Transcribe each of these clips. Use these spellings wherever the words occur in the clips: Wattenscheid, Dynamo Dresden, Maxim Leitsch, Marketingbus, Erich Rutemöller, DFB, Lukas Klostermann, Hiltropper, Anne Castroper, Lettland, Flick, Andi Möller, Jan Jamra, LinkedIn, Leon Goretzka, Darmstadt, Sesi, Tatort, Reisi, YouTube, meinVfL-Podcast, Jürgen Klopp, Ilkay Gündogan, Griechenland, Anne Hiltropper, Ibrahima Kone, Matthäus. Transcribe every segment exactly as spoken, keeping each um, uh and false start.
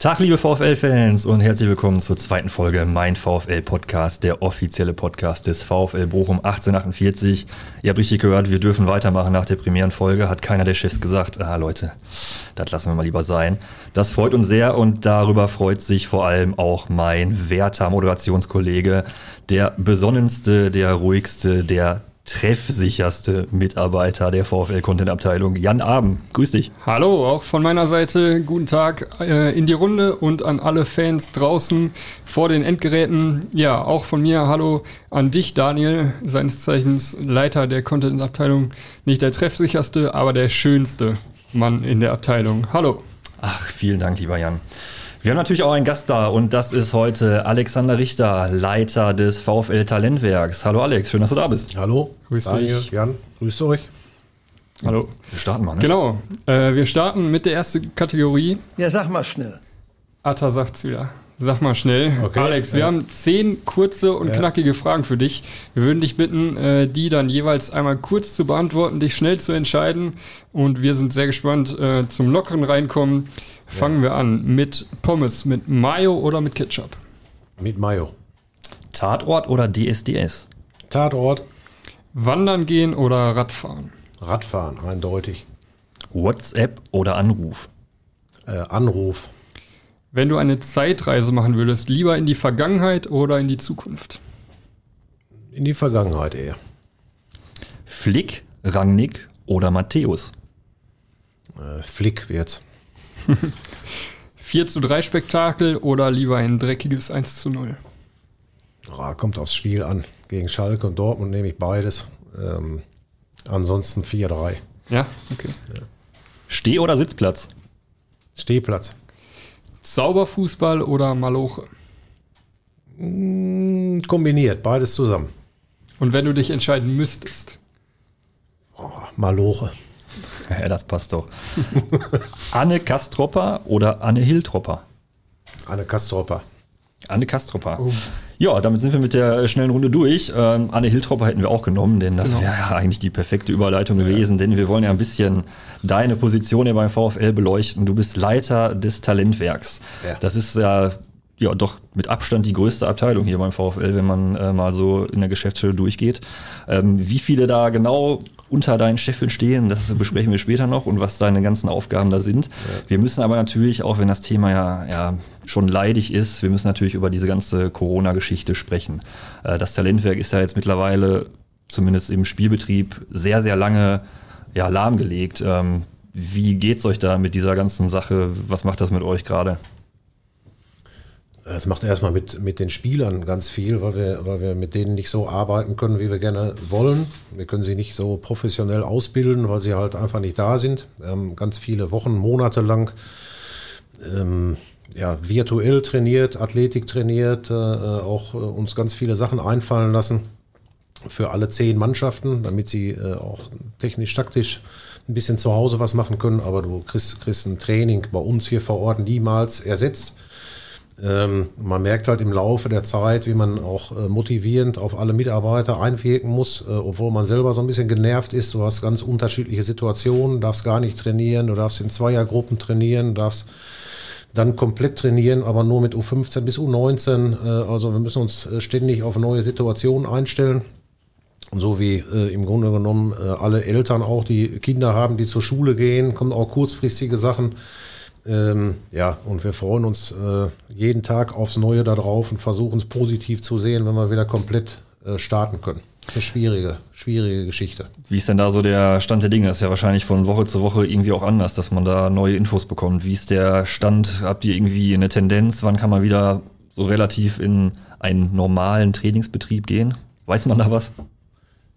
Tag, liebe VfL-Fans und herzlich willkommen zur zweiten Folge Mein VfL-Podcast, der offizielle Podcast des VfL Bochum achtzehnhundertachtundvierzig. Ihr habt richtig gehört, wir dürfen weitermachen nach der Premierenfolge, hat keiner der Chefs gesagt. Ah Leute, das lassen wir mal lieber sein. Das freut uns sehr und darüber freut sich vor allem auch mein werter Moderationskollege, der besonnenste, der ruhigste, der treffsicherste Mitarbeiter der VfL-Content-Abteilung, Jan Abend. Grüß dich. Hallo, auch von meiner Seite. Guten Tag äh, in die Runde und an alle Fans draußen vor den Endgeräten. Ja, auch von mir hallo an dich, Daniel, seines Zeichens Leiter der Content-Abteilung. Nicht der treffsicherste, aber der schönste Mann in der Abteilung. Hallo. Ach, vielen Dank, lieber Jan. Wir haben natürlich auch einen Gast da und das ist heute Alexander Richter, Leiter des VfL Talentwerks. Hallo Alex, schön, dass du da bist. Hallo, grüß dich. Jan, grüß euch. Hallo. Wir starten mal, ne? Genau, äh, wir starten mit der ersten Kategorie. Ja, sag mal schnell. Atta sagt's wieder. Sag mal schnell. Okay. Alex, wir ja. haben zehn kurze und ja. knackige Fragen für dich. Wir würden dich bitten, die dann jeweils einmal kurz zu beantworten, dich schnell zu entscheiden. Und wir sind sehr gespannt zum lockeren Reinkommen. Fangen ja. wir an mit Pommes, mit Mayo oder mit Ketchup? Mit Mayo. Tatort oder D S D S? Tatort. Wandern gehen oder Radfahren? Radfahren, eindeutig. WhatsApp oder Anruf? Äh, Anruf. Wenn du eine Zeitreise machen würdest, lieber in die Vergangenheit oder in die Zukunft? In die Vergangenheit eher. Flick, Rangnick oder Matthäus? Äh, Flick wird's. vier zu drei Spektakel oder lieber ein dreckiges eins zu null? Oh, kommt aufs Spiel an. Gegen Schalke und Dortmund nehme ich beides. Ähm, ansonsten vier drei. Ja, okay. Ja. Steh- oder Sitzplatz? Stehplatz. Zauberfußball oder Maloche? Kombiniert, beides zusammen. Und wenn du dich entscheiden müsstest? Oh, Maloche. Ja, das passt doch. Anne Castroper oder Anne Hiltropper? Anne Castroper. Anne Castroper. Oh. Ja, damit sind wir mit der schnellen Runde durch. Ähm, Anne Hiltropper hätten wir auch genommen, denn das genau. wäre ja eigentlich die perfekte Überleitung gewesen, ja. denn wir wollen ja ein bisschen deine Position hier beim VfL beleuchten. Du bist Leiter des Talentwerks. Ja. Das ist ja, ja doch mit Abstand die größte Abteilung hier beim VfL, wenn man äh, mal so in der Geschäftsstelle durchgeht. Ähm, wie viele da genau unter deinen Scheffeln stehen, das besprechen wir später noch und was deine ganzen Aufgaben da sind. Ja. Wir müssen aber natürlich, auch wenn das Thema ja, ja schon leidig ist, wir müssen natürlich über diese ganze Corona-Geschichte sprechen. Das Talentwerk ist ja jetzt mittlerweile, zumindest im Spielbetrieb, sehr, sehr lange ja, lahmgelegt. Wie geht's euch da mit dieser ganzen Sache? Was macht das mit euch gerade? Das macht erstmal mit, mit den Spielern ganz viel, weil wir, weil wir mit denen nicht so arbeiten können, wie wir gerne wollen. Wir können sie nicht so professionell ausbilden, weil sie halt einfach nicht da sind. Wir haben ganz viele Wochen, Monate lang ähm, ja, virtuell trainiert, Athletik trainiert, äh, auch äh, uns ganz viele Sachen einfallen lassen für alle zehn Mannschaften, damit sie äh, auch technisch, taktisch ein bisschen zu Hause was machen können. Aber du kriegst, kriegst ein Training bei uns hier vor Ort niemals ersetzt. Man merkt halt im Laufe der Zeit, wie man auch motivierend auf alle Mitarbeiter einwirken muss, obwohl man selber so ein bisschen genervt ist. Du hast ganz unterschiedliche Situationen, darfst gar nicht trainieren, du darfst in Zweiergruppen trainieren, darfst dann komplett trainieren, aber nur mit U fünfzehn bis U neunzehn. Also wir müssen uns ständig auf neue Situationen einstellen. So wie äh, im Grunde genommen äh, alle Eltern auch, die Kinder haben, die zur Schule gehen, kommen auch kurzfristige Sachen. Ähm, ja, und wir freuen uns äh, jeden Tag aufs Neue da drauf und versuchen es positiv zu sehen, wenn wir wieder komplett äh, starten können. Das ist eine schwierige, schwierige Geschichte. Wie ist denn da so der Stand der Dinge? Das ist ja wahrscheinlich von Woche zu Woche irgendwie auch anders, dass man da neue Infos bekommt. Wie ist der Stand? Habt ihr irgendwie eine Tendenz? Wann kann man wieder so relativ in einen normalen Trainingsbetrieb gehen? Weiß man da was?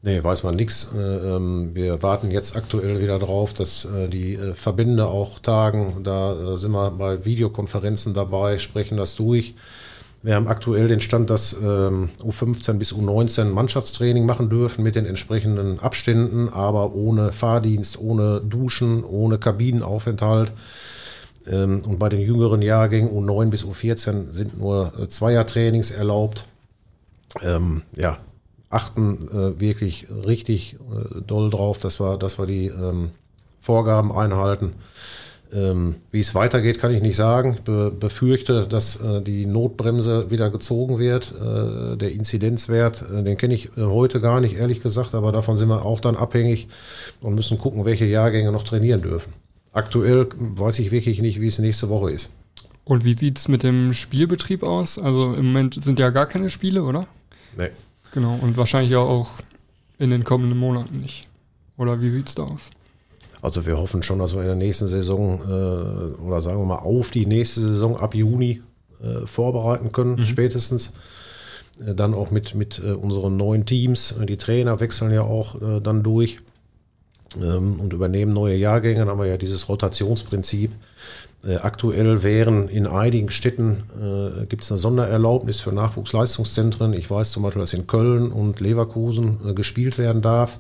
Nee, weiß man nichts. Wir warten jetzt aktuell wieder drauf, dass die Verbände auch tagen. Da sind wir bei Videokonferenzen dabei, sprechen das durch. Wir haben aktuell den Stand, dass U fünfzehn bis U neunzehn Mannschaftstraining machen dürfen mit den entsprechenden Abständen, aber ohne Fahrdienst, ohne Duschen, ohne Kabinenaufenthalt. Und bei den jüngeren Jahrgängen U neun bis U vierzehn sind nur Zweiertrainings erlaubt. Ähm, ja. achten äh, wirklich richtig äh, doll drauf, dass wir, dass wir die ähm, Vorgaben einhalten. Ähm, wie es weitergeht, kann ich nicht sagen. Ich be- befürchte, dass äh, die Notbremse wieder gezogen wird. Äh, der Inzidenzwert, äh, den kenne ich äh, heute gar nicht, ehrlich gesagt. Aber davon sind wir auch dann abhängig und müssen gucken, welche Jahrgänge noch trainieren dürfen. Aktuell weiß ich wirklich nicht, wie es nächste Woche ist. Und wie sieht es mit dem Spielbetrieb aus? Also im Moment sind ja gar keine Spiele, oder? Nee. Genau, und wahrscheinlich auch in den kommenden Monaten nicht. Oder wie sieht es da aus? Also wir hoffen schon, dass wir in der nächsten Saison äh, oder sagen wir mal auf die nächste Saison ab Juni äh, vorbereiten können, mhm. spätestens. Äh, dann auch mit, mit äh, unseren neuen Teams. Die Trainer wechseln ja auch äh, dann durch ähm, und übernehmen neue Jahrgänge. Dann haben wir ja dieses Rotationsprinzip. Äh, aktuell wären in einigen Städten, äh, gibt es eine Sondererlaubnis für Nachwuchsleistungszentren. Ich weiß zum Beispiel, dass in Köln und Leverkusen äh, gespielt werden darf.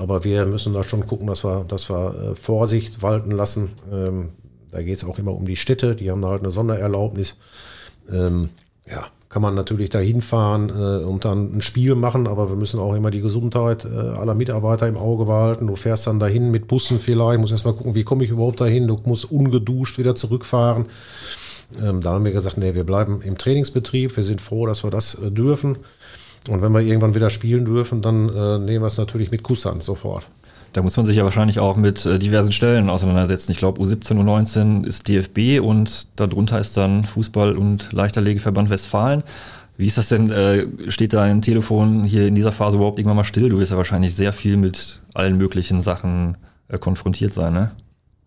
Aber wir müssen da schon gucken, dass wir, dass wir Vorsicht walten lassen. Ähm, da geht es auch immer um die Städte, die haben da halt eine Sondererlaubnis. Ähm, ja, kann man natürlich da hinfahren äh, und dann ein Spiel machen, aber wir müssen auch immer die Gesundheit äh, aller Mitarbeiter im Auge behalten. Du fährst dann dahin mit Bussen vielleicht, musst erstmal gucken, wie komme ich überhaupt dahin. Du musst ungeduscht wieder zurückfahren. Ähm, da haben wir gesagt, nee, wir bleiben im Trainingsbetrieb. Wir sind froh, dass wir das äh, dürfen. Und wenn wir irgendwann wieder spielen dürfen, dann äh, nehmen wir es natürlich mit Kusshand sofort. Da muss man sich ja wahrscheinlich auch mit äh, diversen Stellen auseinandersetzen. Ich glaube, U siebzehn, U neunzehn ist D F B und darunter ist dann Fußball- und Leichtathletikverband Westfalen. Wie ist das denn? Äh, steht dein Telefon hier in dieser Phase überhaupt irgendwann mal still? Du wirst ja wahrscheinlich sehr viel mit allen möglichen Sachen äh, konfrontiert sein, ne?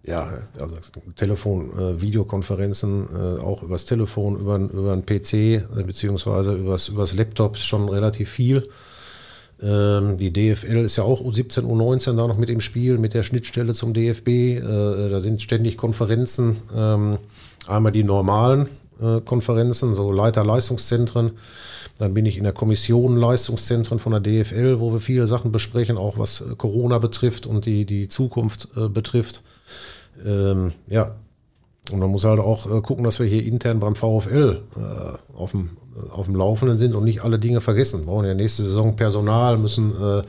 Ja, also Telefon, äh, Videokonferenzen, äh, auch übers Telefon, über, über einen P C, äh, beziehungsweise übers, übers Laptop ist schon relativ viel. Ähm, die D F L ist ja auch U siebzehn, U neunzehn da noch mit im Spiel, mit der Schnittstelle zum D F B. Äh, da sind ständig Konferenzen, ähm, einmal die normalen äh, Konferenzen, so Leiter-Leistungszentren. Dann bin ich in der Kommission Leistungszentren von der D F L, wo wir viele Sachen besprechen, auch was Corona betrifft und die, die Zukunft äh, betrifft. Ähm, ja, und man muss halt auch äh, gucken, dass wir hier intern beim VfL äh, auf dem auf dem Laufenden sind und nicht alle Dinge vergessen. Wir brauchen ja nächste Saison Personal, müssen äh,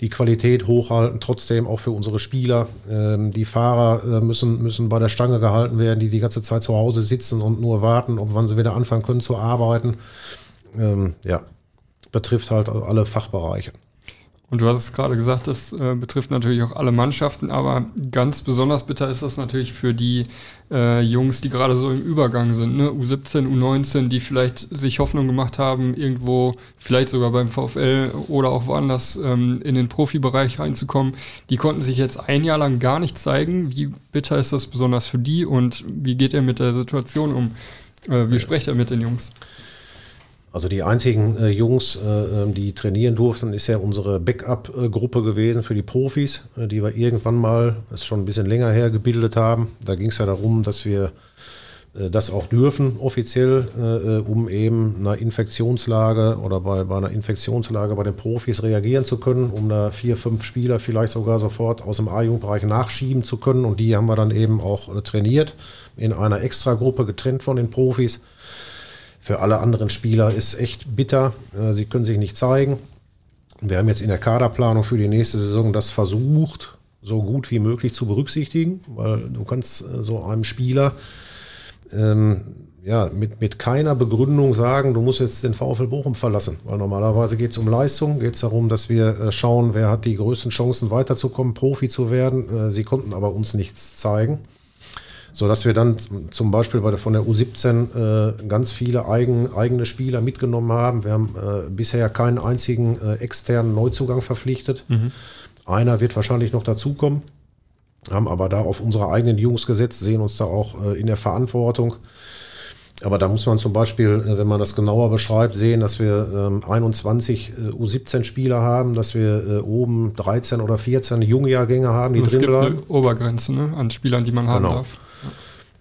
die Qualität hochhalten, trotzdem auch für unsere Spieler. Ähm, die Fahrer äh, müssen, müssen bei der Stange gehalten werden, die die ganze Zeit zu Hause sitzen und nur warten, ob wann sie wieder anfangen können zu arbeiten. Ähm, ja, betrifft halt alle Fachbereiche. Und du hast es gerade gesagt, das äh, betrifft natürlich auch alle Mannschaften, aber ganz besonders bitter ist das natürlich für die äh, Jungs, die gerade so im Übergang sind, ne? U siebzehn, U neunzehn, die vielleicht sich Hoffnung gemacht haben, irgendwo, vielleicht sogar beim VfL oder auch woanders ähm, in den Profibereich reinzukommen. Die konnten sich jetzt ein Jahr lang gar nicht zeigen. Wie bitter ist das besonders für die und wie geht ihr mit der Situation um? Äh, wie sprecht ihr mit den Jungs? Also die einzigen äh, Jungs, äh, die trainieren durften, ist ja unsere Backup-Gruppe gewesen für die Profis, äh, die wir irgendwann mal, das ist schon ein bisschen länger her, gebildet haben. Da ging es ja darum, dass wir äh, das auch dürfen offiziell, äh, um eben einer Infektionslage oder bei, bei einer Infektionslage bei den Profis reagieren zu können, um da vier, fünf Spieler vielleicht sogar sofort aus dem A-Jugendbereich nachschieben zu können. Und die haben wir dann eben auch äh, trainiert, in einer Extragruppe getrennt von den Profis. Für alle anderen Spieler ist echt bitter. Sie können sich nicht zeigen. Wir haben jetzt in der Kaderplanung für die nächste Saison das versucht, so gut wie möglich zu berücksichtigen, weil du kannst so einem Spieler ähm, ja, mit, mit keiner Begründung sagen, du musst jetzt den VfL Bochum verlassen, weil normalerweise geht es um Leistung, geht es darum, dass wir schauen, wer hat die größten Chancen weiterzukommen, Profi zu werden. Sie konnten aber uns nichts zeigen. So dass wir dann zum Beispiel bei der, von der U siebzehn äh, ganz viele eigen, eigene Spieler mitgenommen haben. Wir haben äh, bisher keinen einzigen äh, externen Neuzugang verpflichtet. Mhm. Einer wird wahrscheinlich noch dazukommen, haben aber da auf unsere eigenen Jungs gesetzt, sehen uns da auch äh, in der Verantwortung. Aber da muss man zum Beispiel, wenn man das genauer beschreibt, sehen, dass wir einundzwanzig U siebzehn-Spieler haben, dass wir oben dreizehn oder vierzehn Jungjahrgänge haben, die drin bleiben. Es gibt eine Obergrenze, ne, an Spielern, die man haben genau. darf.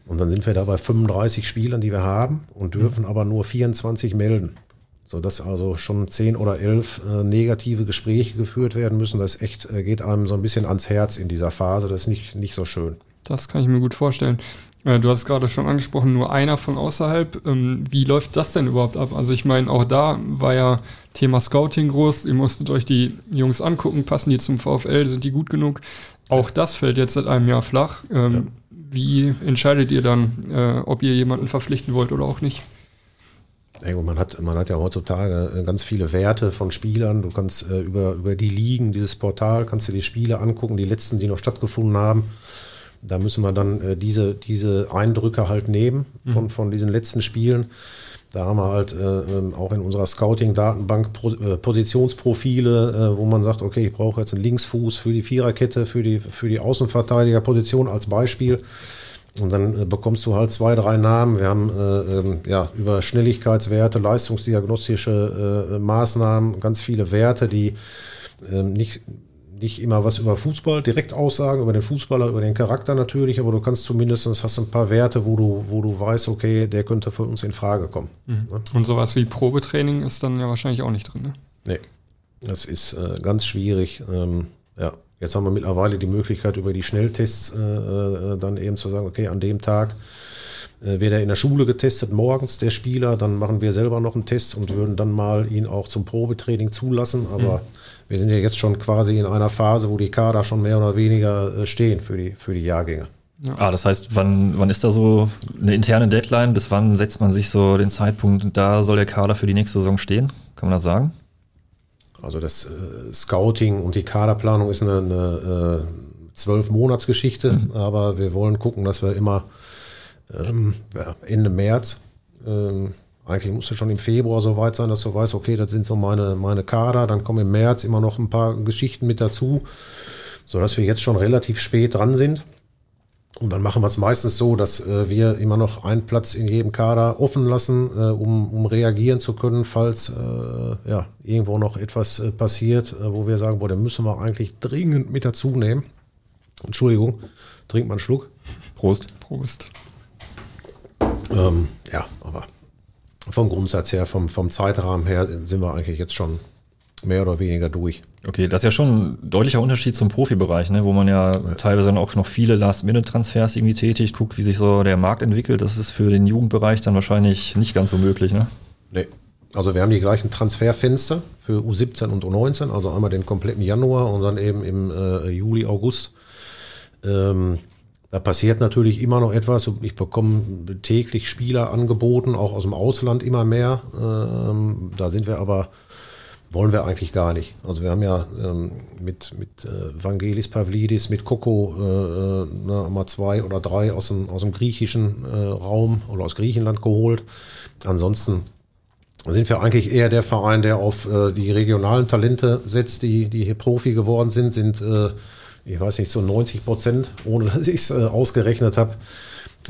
Und dann sind wir da bei fünfunddreißig Spielern, die wir haben und dürfen mhm. aber nur vierundzwanzig melden. Sodass also schon zehn oder elf negative Gespräche geführt werden müssen. Das echt geht einem so ein bisschen ans Herz in dieser Phase. Das ist nicht, nicht so schön. Das kann ich mir gut vorstellen. Du hast es gerade schon angesprochen, nur einer von außerhalb. Wie läuft das denn überhaupt ab? Also ich meine, auch da war ja Thema Scouting groß. Ihr musstet euch die Jungs angucken, passen die zum VfL, sind die gut genug? Auch das fällt jetzt seit einem Jahr flach. Ja. wie entscheidet ihr dann, äh, ob ihr jemanden verpflichten wollt oder auch nicht? Man hat, man hat ja heutzutage ganz viele Werte von Spielern. Du kannst äh, über, über die Ligen, dieses Portal, kannst du dir die Spiele angucken, die letzten, die noch stattgefunden haben. Da müssen wir dann äh, diese, diese Eindrücke halt nehmen von, von diesen letzten Spielen. Da haben wir halt äh, auch in unserer Scouting-Datenbank Pro, äh, Positionsprofile, äh, wo man sagt, okay, ich brauche jetzt einen Linksfuß für die Viererkette, für die, für die Außenverteidigerposition als Beispiel. Und dann äh, bekommst du halt zwei, drei Namen. Wir haben äh, äh, ja, über Schnelligkeitswerte, leistungsdiagnostische äh, Maßnahmen, ganz viele Werte, die äh, nicht... nicht immer was über Fußball direkt aussagen, über den Fußballer, über den Charakter natürlich, aber du kannst zumindest, hast ein paar Werte, wo du, wo du weißt, okay, der könnte für uns in Frage kommen. Mhm. Ne? Und sowas wie Probetraining ist dann ja wahrscheinlich auch nicht drin, ne? Nee, das ist äh, ganz schwierig. Ähm, ja, jetzt haben wir mittlerweile die Möglichkeit, über die Schnelltests äh, dann eben zu sagen, okay, an dem Tag äh, wird er in der Schule getestet, morgens der Spieler, dann machen wir selber noch einen Test und würden dann mal ihn auch zum Probetraining zulassen, aber mhm. Wir sind ja jetzt schon quasi in einer Phase, wo die Kader schon mehr oder weniger stehen für die, für die Jahrgänge. Ja. Ah, das heißt, wann, wann ist da so eine interne Deadline? Bis wann setzt man sich so den Zeitpunkt, da soll der Kader für die nächste Saison stehen? Kann man das sagen? Also das äh, Scouting und die Kaderplanung ist eine zwölf-Monats-Geschichte, mhm. aber wir wollen gucken, dass wir immer ähm, ja, Ende März ähm, eigentlich musst du schon im Februar so weit sein, dass du weißt, okay, das sind so meine, meine Kader. Dann kommen im März immer noch ein paar Geschichten mit dazu, sodass wir jetzt schon relativ spät dran sind. Und dann machen wir es meistens so, dass äh, wir immer noch einen Platz in jedem Kader offen lassen, äh, um, um reagieren zu können, falls äh, ja, irgendwo noch etwas äh, passiert, äh, wo wir sagen, boah, den müssen wir eigentlich dringend mit dazu nehmen. Entschuldigung, trinkt man einen Schluck. Prost. Prost. Ähm, ja, aber... Vom Grundsatz her, vom, vom Zeitrahmen her sind wir eigentlich jetzt schon mehr oder weniger durch. Okay, das ist ja schon ein deutlicher Unterschied zum Profibereich, ne? Wo man ja, ja teilweise dann auch noch viele Last-Minute-Transfers irgendwie tätigt, guckt, wie sich so der Markt entwickelt. Das ist für den Jugendbereich dann wahrscheinlich nicht ganz so möglich, ne? Nee, also wir haben die gleichen Transferfenster für U siebzehn und U neunzehn, also einmal den kompletten Januar und dann eben im äh, Juli, August. Ähm, Da passiert natürlich immer noch etwas. Ich bekomme täglich Spieler angeboten, auch aus dem Ausland immer mehr. Ähm, da sind wir aber, wollen wir eigentlich gar nicht. Also wir haben ja ähm, mit, mit äh, Vangelis Pavlidis, mit Koko äh, na, mal zwei oder drei aus dem, aus dem griechischen äh, Raum oder aus Griechenland geholt. Ansonsten sind wir eigentlich eher der Verein, der auf äh, die regionalen Talente setzt, die, die hier Profi geworden sind, sind äh, ich weiß nicht, so neunzig Prozent, ohne dass ich es äh, ausgerechnet habe,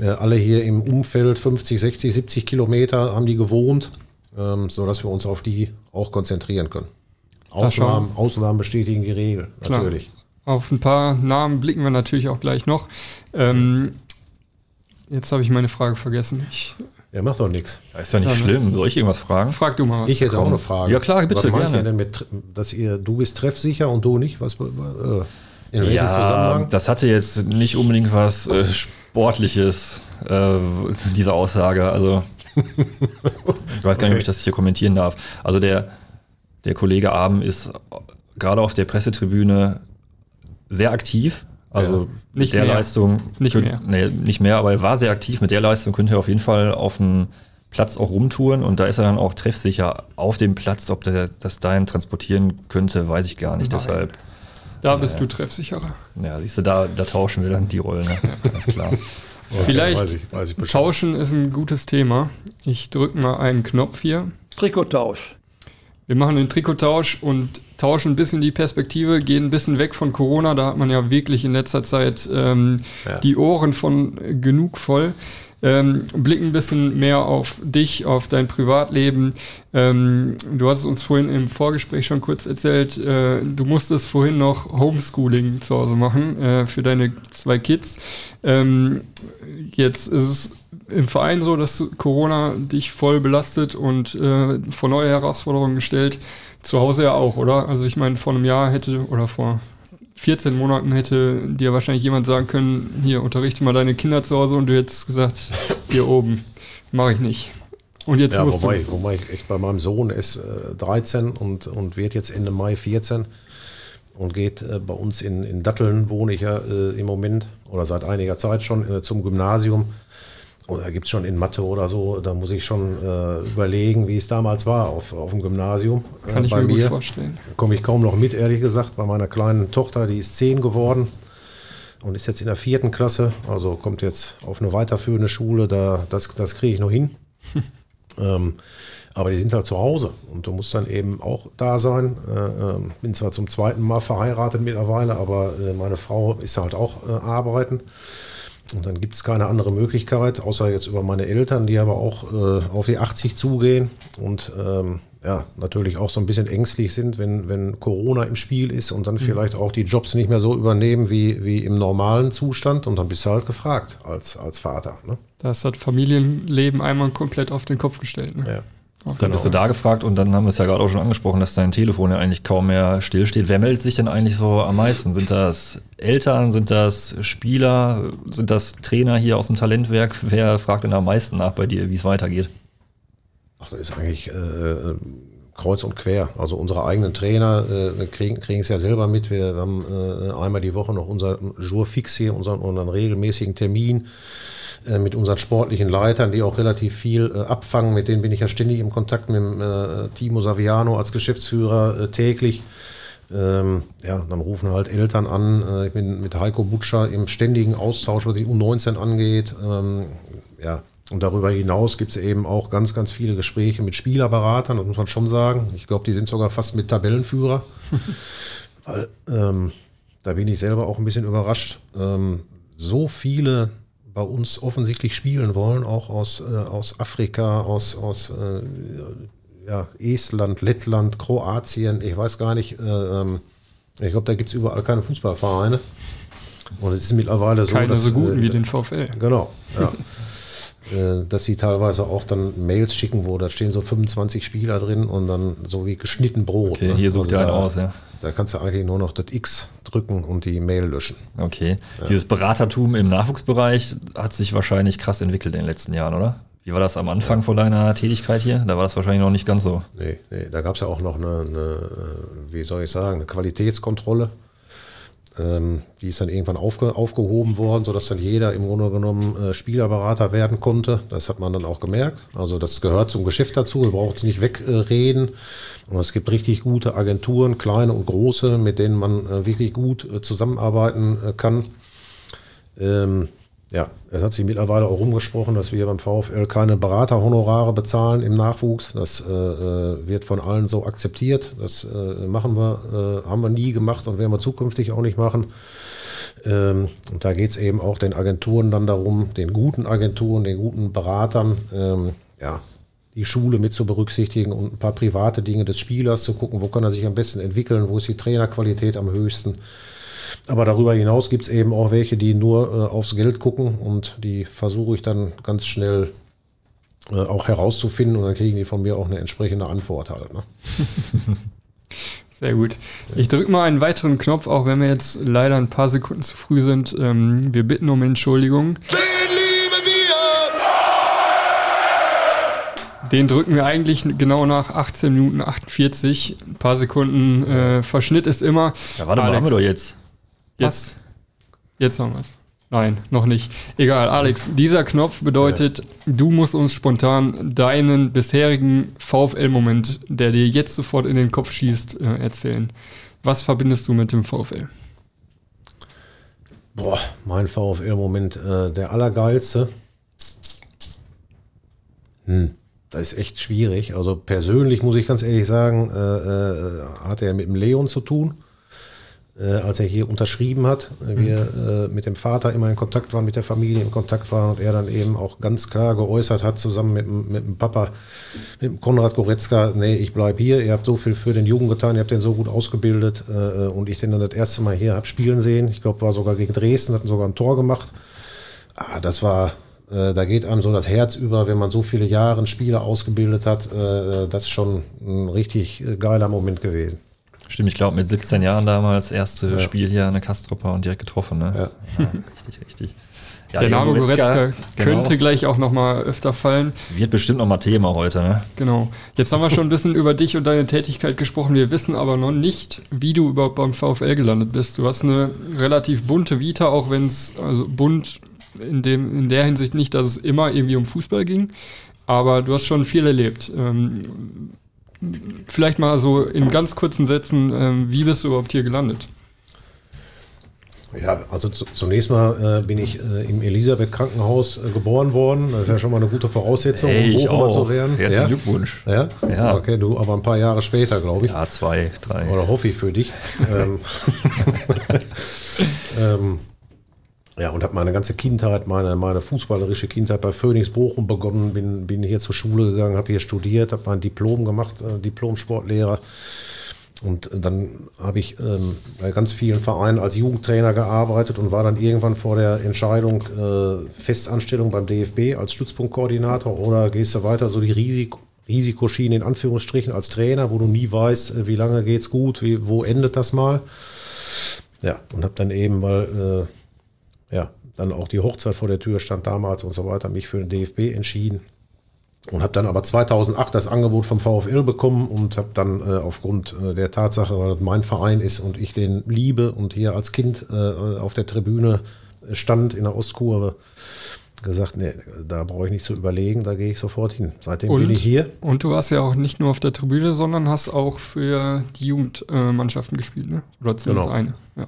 äh, alle hier im Umfeld, fünfzig, sechzig, siebzig Kilometer haben die gewohnt, ähm, sodass wir uns auf die auch konzentrieren können. Ausnahmen, Ausnahmen bestätigen die Regel, klar. Natürlich. Auf ein paar Namen blicken wir natürlich auch gleich noch. Ähm, jetzt habe ich meine Frage vergessen. Ich Ja, macht doch nichts. Ist ja nicht ja, schlimm. Soll ich irgendwas fragen? Frag du mal was. Ich hätte Komm. auch eine Frage. Ja klar, bitte, was meint gerne. Ihr denn mit, dass ihr, du bist treffsicher und du nicht? Was, äh, in welchem ja, Zusammenhang? Das hatte jetzt nicht unbedingt was äh, Sportliches, äh, diese Aussage. Also ich weiß gar nicht, ob ich das hier kommentieren darf. Also der, der Kollege Abend ist gerade auf der Pressetribüne sehr aktiv. Also ja, nicht der mehr. Leistung, nicht mehr. Nee, nicht mehr, aber er war sehr aktiv. Mit der Leistung könnte er auf jeden Fall auf dem Platz auch rumtouren und da ist er dann auch treffsicher auf dem Platz. Ob der das dahin transportieren könnte, weiß ich gar nicht. Nein. Deshalb. Da bist ja. du treffsicherer. Ja, siehst du, da, da tauschen wir dann die Rollen. Ne? Ja, ganz klar. Okay, vielleicht weiß ich, weiß ich tauschen ist ein gutes Thema. Ich drücke mal einen Knopf hier. Trikottausch. Wir machen den Trikottausch und tauschen ein bisschen die Perspektive, gehen ein bisschen weg von Corona. Da hat man ja wirklich in letzter Zeit ähm, ja. die Ohren von genug voll. Ähm, blicken ein bisschen mehr auf dich, auf dein Privatleben. Ähm, du hast es uns vorhin im Vorgespräch schon kurz erzählt. Äh, du musstest vorhin noch Homeschooling zu Hause machen äh, für deine zwei Kids. Ähm, jetzt ist es im Verein so, dass Corona dich voll belastet und äh, vor neue Herausforderungen gestellt. Zu Hause ja auch, oder? Also ich meine, vor einem Jahr hätte oder vor vierzehn Monaten hätte dir wahrscheinlich jemand sagen können, hier, unterrichte mal deine Kinder zu Hause und du hättest gesagt, hier oben, mache ich nicht. Und jetzt ja, musst wobei, du... Wobei ich echt bei meinem Sohn ist äh, dreizehn und, und wird jetzt Ende Mai vierzehn. und geht äh, bei uns in, in Datteln, wohne ich ja äh, im Moment oder seit einiger Zeit schon äh, zum Gymnasium. Und da gibt es schon in Mathe oder so, da muss ich schon äh, überlegen, wie es damals war auf, auf dem Gymnasium. Kann äh, ich mir gut vorstellen. Komme ich kaum noch mit, ehrlich gesagt, bei meiner kleinen Tochter, die ist zehn geworden und ist jetzt in der vierten Klasse, also kommt jetzt auf eine weiterführende Schule, da, das, das kriege ich noch hin. ähm, aber die sind halt zu Hause und du musst dann eben auch da sein. Äh, äh, bin zwar zum zweiten Mal verheiratet mittlerweile, aber äh, meine Frau ist halt auch äh, arbeiten. Und dann gibt es keine andere Möglichkeit, außer jetzt über meine Eltern, die aber auch äh, auf die achtzig zugehen und ähm, ja, natürlich auch so ein bisschen ängstlich sind, wenn, wenn Corona im Spiel ist und dann vielleicht auch die Jobs nicht mehr so übernehmen wie, wie im normalen Zustand. Und dann bist du halt gefragt als, als Vater. Ne? Das hat Familienleben einmal komplett auf den Kopf gestellt. Ne? Ja. Dann genau. Bist du da gefragt und dann haben wir es ja gerade auch schon angesprochen, dass dein Telefon ja eigentlich kaum mehr stillsteht. Wer meldet sich denn eigentlich so am meisten? Sind das Eltern, sind das Spieler, sind das Trainer hier aus dem Talentwerk? Wer fragt denn am meisten nach bei dir, wie es weitergeht? Ach, das ist eigentlich äh, kreuz und quer. Also unsere eigenen Trainer äh, kriegen es ja selber mit. Wir haben äh, einmal die Woche noch unser Jour fix hier, unseren, unseren regelmäßigen Termin mit unseren sportlichen Leitern, die auch relativ viel äh, abfangen. Mit denen bin ich ja ständig im Kontakt, mit dem, äh, Timo Saviano als Geschäftsführer äh, täglich. Ähm, ja, dann rufen halt Eltern an. Äh, ich bin mit Heiko Butscher im ständigen Austausch, was die U neunzehn angeht. Ähm, ja, und darüber hinaus gibt es eben auch ganz, ganz viele Gespräche mit Spielerberatern, das muss man schon sagen. Ich glaube, die sind sogar fast mit Tabellenführer. Weil, ähm, da bin ich selber auch ein bisschen überrascht. Ähm, so viele bei uns offensichtlich spielen wollen, auch aus, äh, aus Afrika, aus, aus äh, ja, Estland, Lettland, Kroatien, ich weiß gar nicht, äh, ich glaube, da gibt es überall keine Fußballvereine. Und es ist mittlerweile so, keine dass, so guten äh, wie den VfL. Genau, ja. äh, dass sie teilweise auch dann Mails schicken, wo da stehen so fünfundzwanzig Spieler drin und dann so wie geschnitten Brot. Okay, ne? Hier sucht also der da, einen aus, ja. Da kannst du eigentlich nur noch das X drücken und die Mail löschen. Okay. Ja. Dieses Beratertum im Nachwuchsbereich hat sich wahrscheinlich krass entwickelt in den letzten Jahren, oder? Wie war das am Anfang ja. von deiner Tätigkeit hier? Da war das wahrscheinlich noch nicht ganz so. Nee, nee. Da gab es ja auch noch eine, eine, wie soll ich sagen, eine Qualitätskontrolle. Ähm, die ist dann irgendwann aufge, aufgehoben worden, sodass dann jeder im Grunde genommen äh, Spielerberater werden konnte. Das hat man dann auch gemerkt. Also das gehört zum Geschäft dazu. Wir brauchen es nicht wegreden. Äh, und es gibt richtig gute Agenturen, kleine und große, mit denen man äh, wirklich gut äh, zusammenarbeiten äh, kann. Ähm, ja, es hat sich mittlerweile auch rumgesprochen, dass wir beim VfL keine Beraterhonorare bezahlen im Nachwuchs. Das äh, wird von allen so akzeptiert. Das äh, machen wir, äh, haben wir nie gemacht und werden wir zukünftig auch nicht machen. Ähm, und da geht es eben auch den Agenturen dann darum, den guten Agenturen, den guten Beratern, ähm, ja, die Schule mit zu berücksichtigen und ein paar private Dinge des Spielers zu gucken, wo kann er sich am besten entwickeln, wo ist die Trainerqualität am höchsten. Aber darüber hinaus gibt es eben auch welche, die nur äh, aufs Geld gucken und die versuche ich dann ganz schnell äh, auch herauszufinden und dann kriegen die von mir auch eine entsprechende Antwort halt. Ne? Sehr gut. Ich drücke mal einen weiteren Knopf, auch wenn wir jetzt leider ein paar Sekunden zu früh sind. Ähm, wir bitten um Entschuldigung. Den drücken wir eigentlich genau nach achtzehn Minuten achtundvierzig. Ein paar Sekunden äh, Verschnitt ist immer. Ja, warte mal, haben wir doch jetzt. Jetzt, jetzt haben wir es. Nein, noch nicht. Egal, Alex, dieser Knopf bedeutet, ja. du musst uns spontan deinen bisherigen VfL-Moment, der dir jetzt sofort in den Kopf schießt, äh, erzählen. Was verbindest du mit dem VfL? Boah, mein VfL-Moment, äh, der allergeilste. Hm. Das ist echt schwierig. Also persönlich muss ich ganz ehrlich sagen, äh, äh, hat er mit dem Leon zu tun, äh, als er hier unterschrieben hat. Wir äh, mit dem Vater immer in Kontakt waren, mit der Familie in Kontakt waren und er dann eben auch ganz klar geäußert hat, zusammen mit, mit dem Papa, mit dem Konrad Goretzka, nee, ich bleib hier, ihr habt so viel für den Jungen getan, ihr habt den so gut ausgebildet äh, und ich den dann das erste Mal hier hab spielen sehen. Ich glaube, war sogar gegen Dresden, hatten sogar ein Tor gemacht. Ah, das war... Da geht einem so das Herz über, wenn man so viele Jahre einen Spieler ausgebildet hat. Das ist schon ein richtig geiler Moment gewesen. Stimmt, ich glaube mit siebzehn Jahren damals, erste ja. Spiel hier an der Castroper und direkt getroffen. Ne? Ja. Ja, richtig, richtig. Ja, der Name Goretzka, Goretzka könnte genau. gleich auch nochmal öfter fallen. Wird bestimmt nochmal Thema heute, ne? Genau. Jetzt haben wir schon ein bisschen über dich und deine Tätigkeit gesprochen. Wir wissen aber noch nicht, wie du überhaupt beim VfL gelandet bist. Du hast eine relativ bunte Vita, auch wenn es, also bunt in, dem, in der Hinsicht nicht, dass es immer irgendwie um Fußball ging. Aber du hast schon viel erlebt. Ähm, vielleicht mal so in ganz kurzen Sätzen, ähm, wie bist du überhaupt hier gelandet? Ja, also zunächst mal äh, bin ich äh, im Elisabeth-Krankenhaus äh, geboren worden. Das ist ja schon mal eine gute Voraussetzung, hey, um Bochumer zu werden. Herzlichen ja. Glückwunsch. Ja? ja, okay, du aber ein paar Jahre später, glaube ich. Ja, zwei, drei. Oder hoffe ich für dich. ähm, ähm, ja, und habe meine ganze Kindheit, meine, meine fußballerische Kindheit bei Phoenix Bochum begonnen. Bin, bin hier zur Schule gegangen, habe hier studiert, habe mein Diplom gemacht, äh, Diplom-Sportlehrer. Und dann habe ich ähm, bei ganz vielen Vereinen als Jugendtrainer gearbeitet und war dann irgendwann vor der Entscheidung äh, Festanstellung beim D F B als Stützpunktkoordinator oder gehst du weiter so die Risik- Risikoschiene in Anführungsstrichen als Trainer, wo du nie weißt, wie lange geht's gut, wie, wo endet das mal. Ja, und habe dann eben mal, äh, ja, dann auch die Hochzeit vor der Tür stand damals und so weiter, mich für den D F B entschieden. Und habe dann aber zweitausendacht das Angebot vom VfL bekommen und habe dann äh, aufgrund äh, der Tatsache, weil das mein Verein ist und ich den liebe und hier als Kind äh, auf der Tribüne stand in der Ostkurve, gesagt, nee, da brauche ich nicht zu überlegen, da gehe ich sofort hin. Seitdem und, bin ich hier. Und du warst ja auch nicht nur auf der Tribüne, sondern hast auch für die Jugendmannschaften äh, gespielt, ne? Oder zumindest genau. eine. Ja.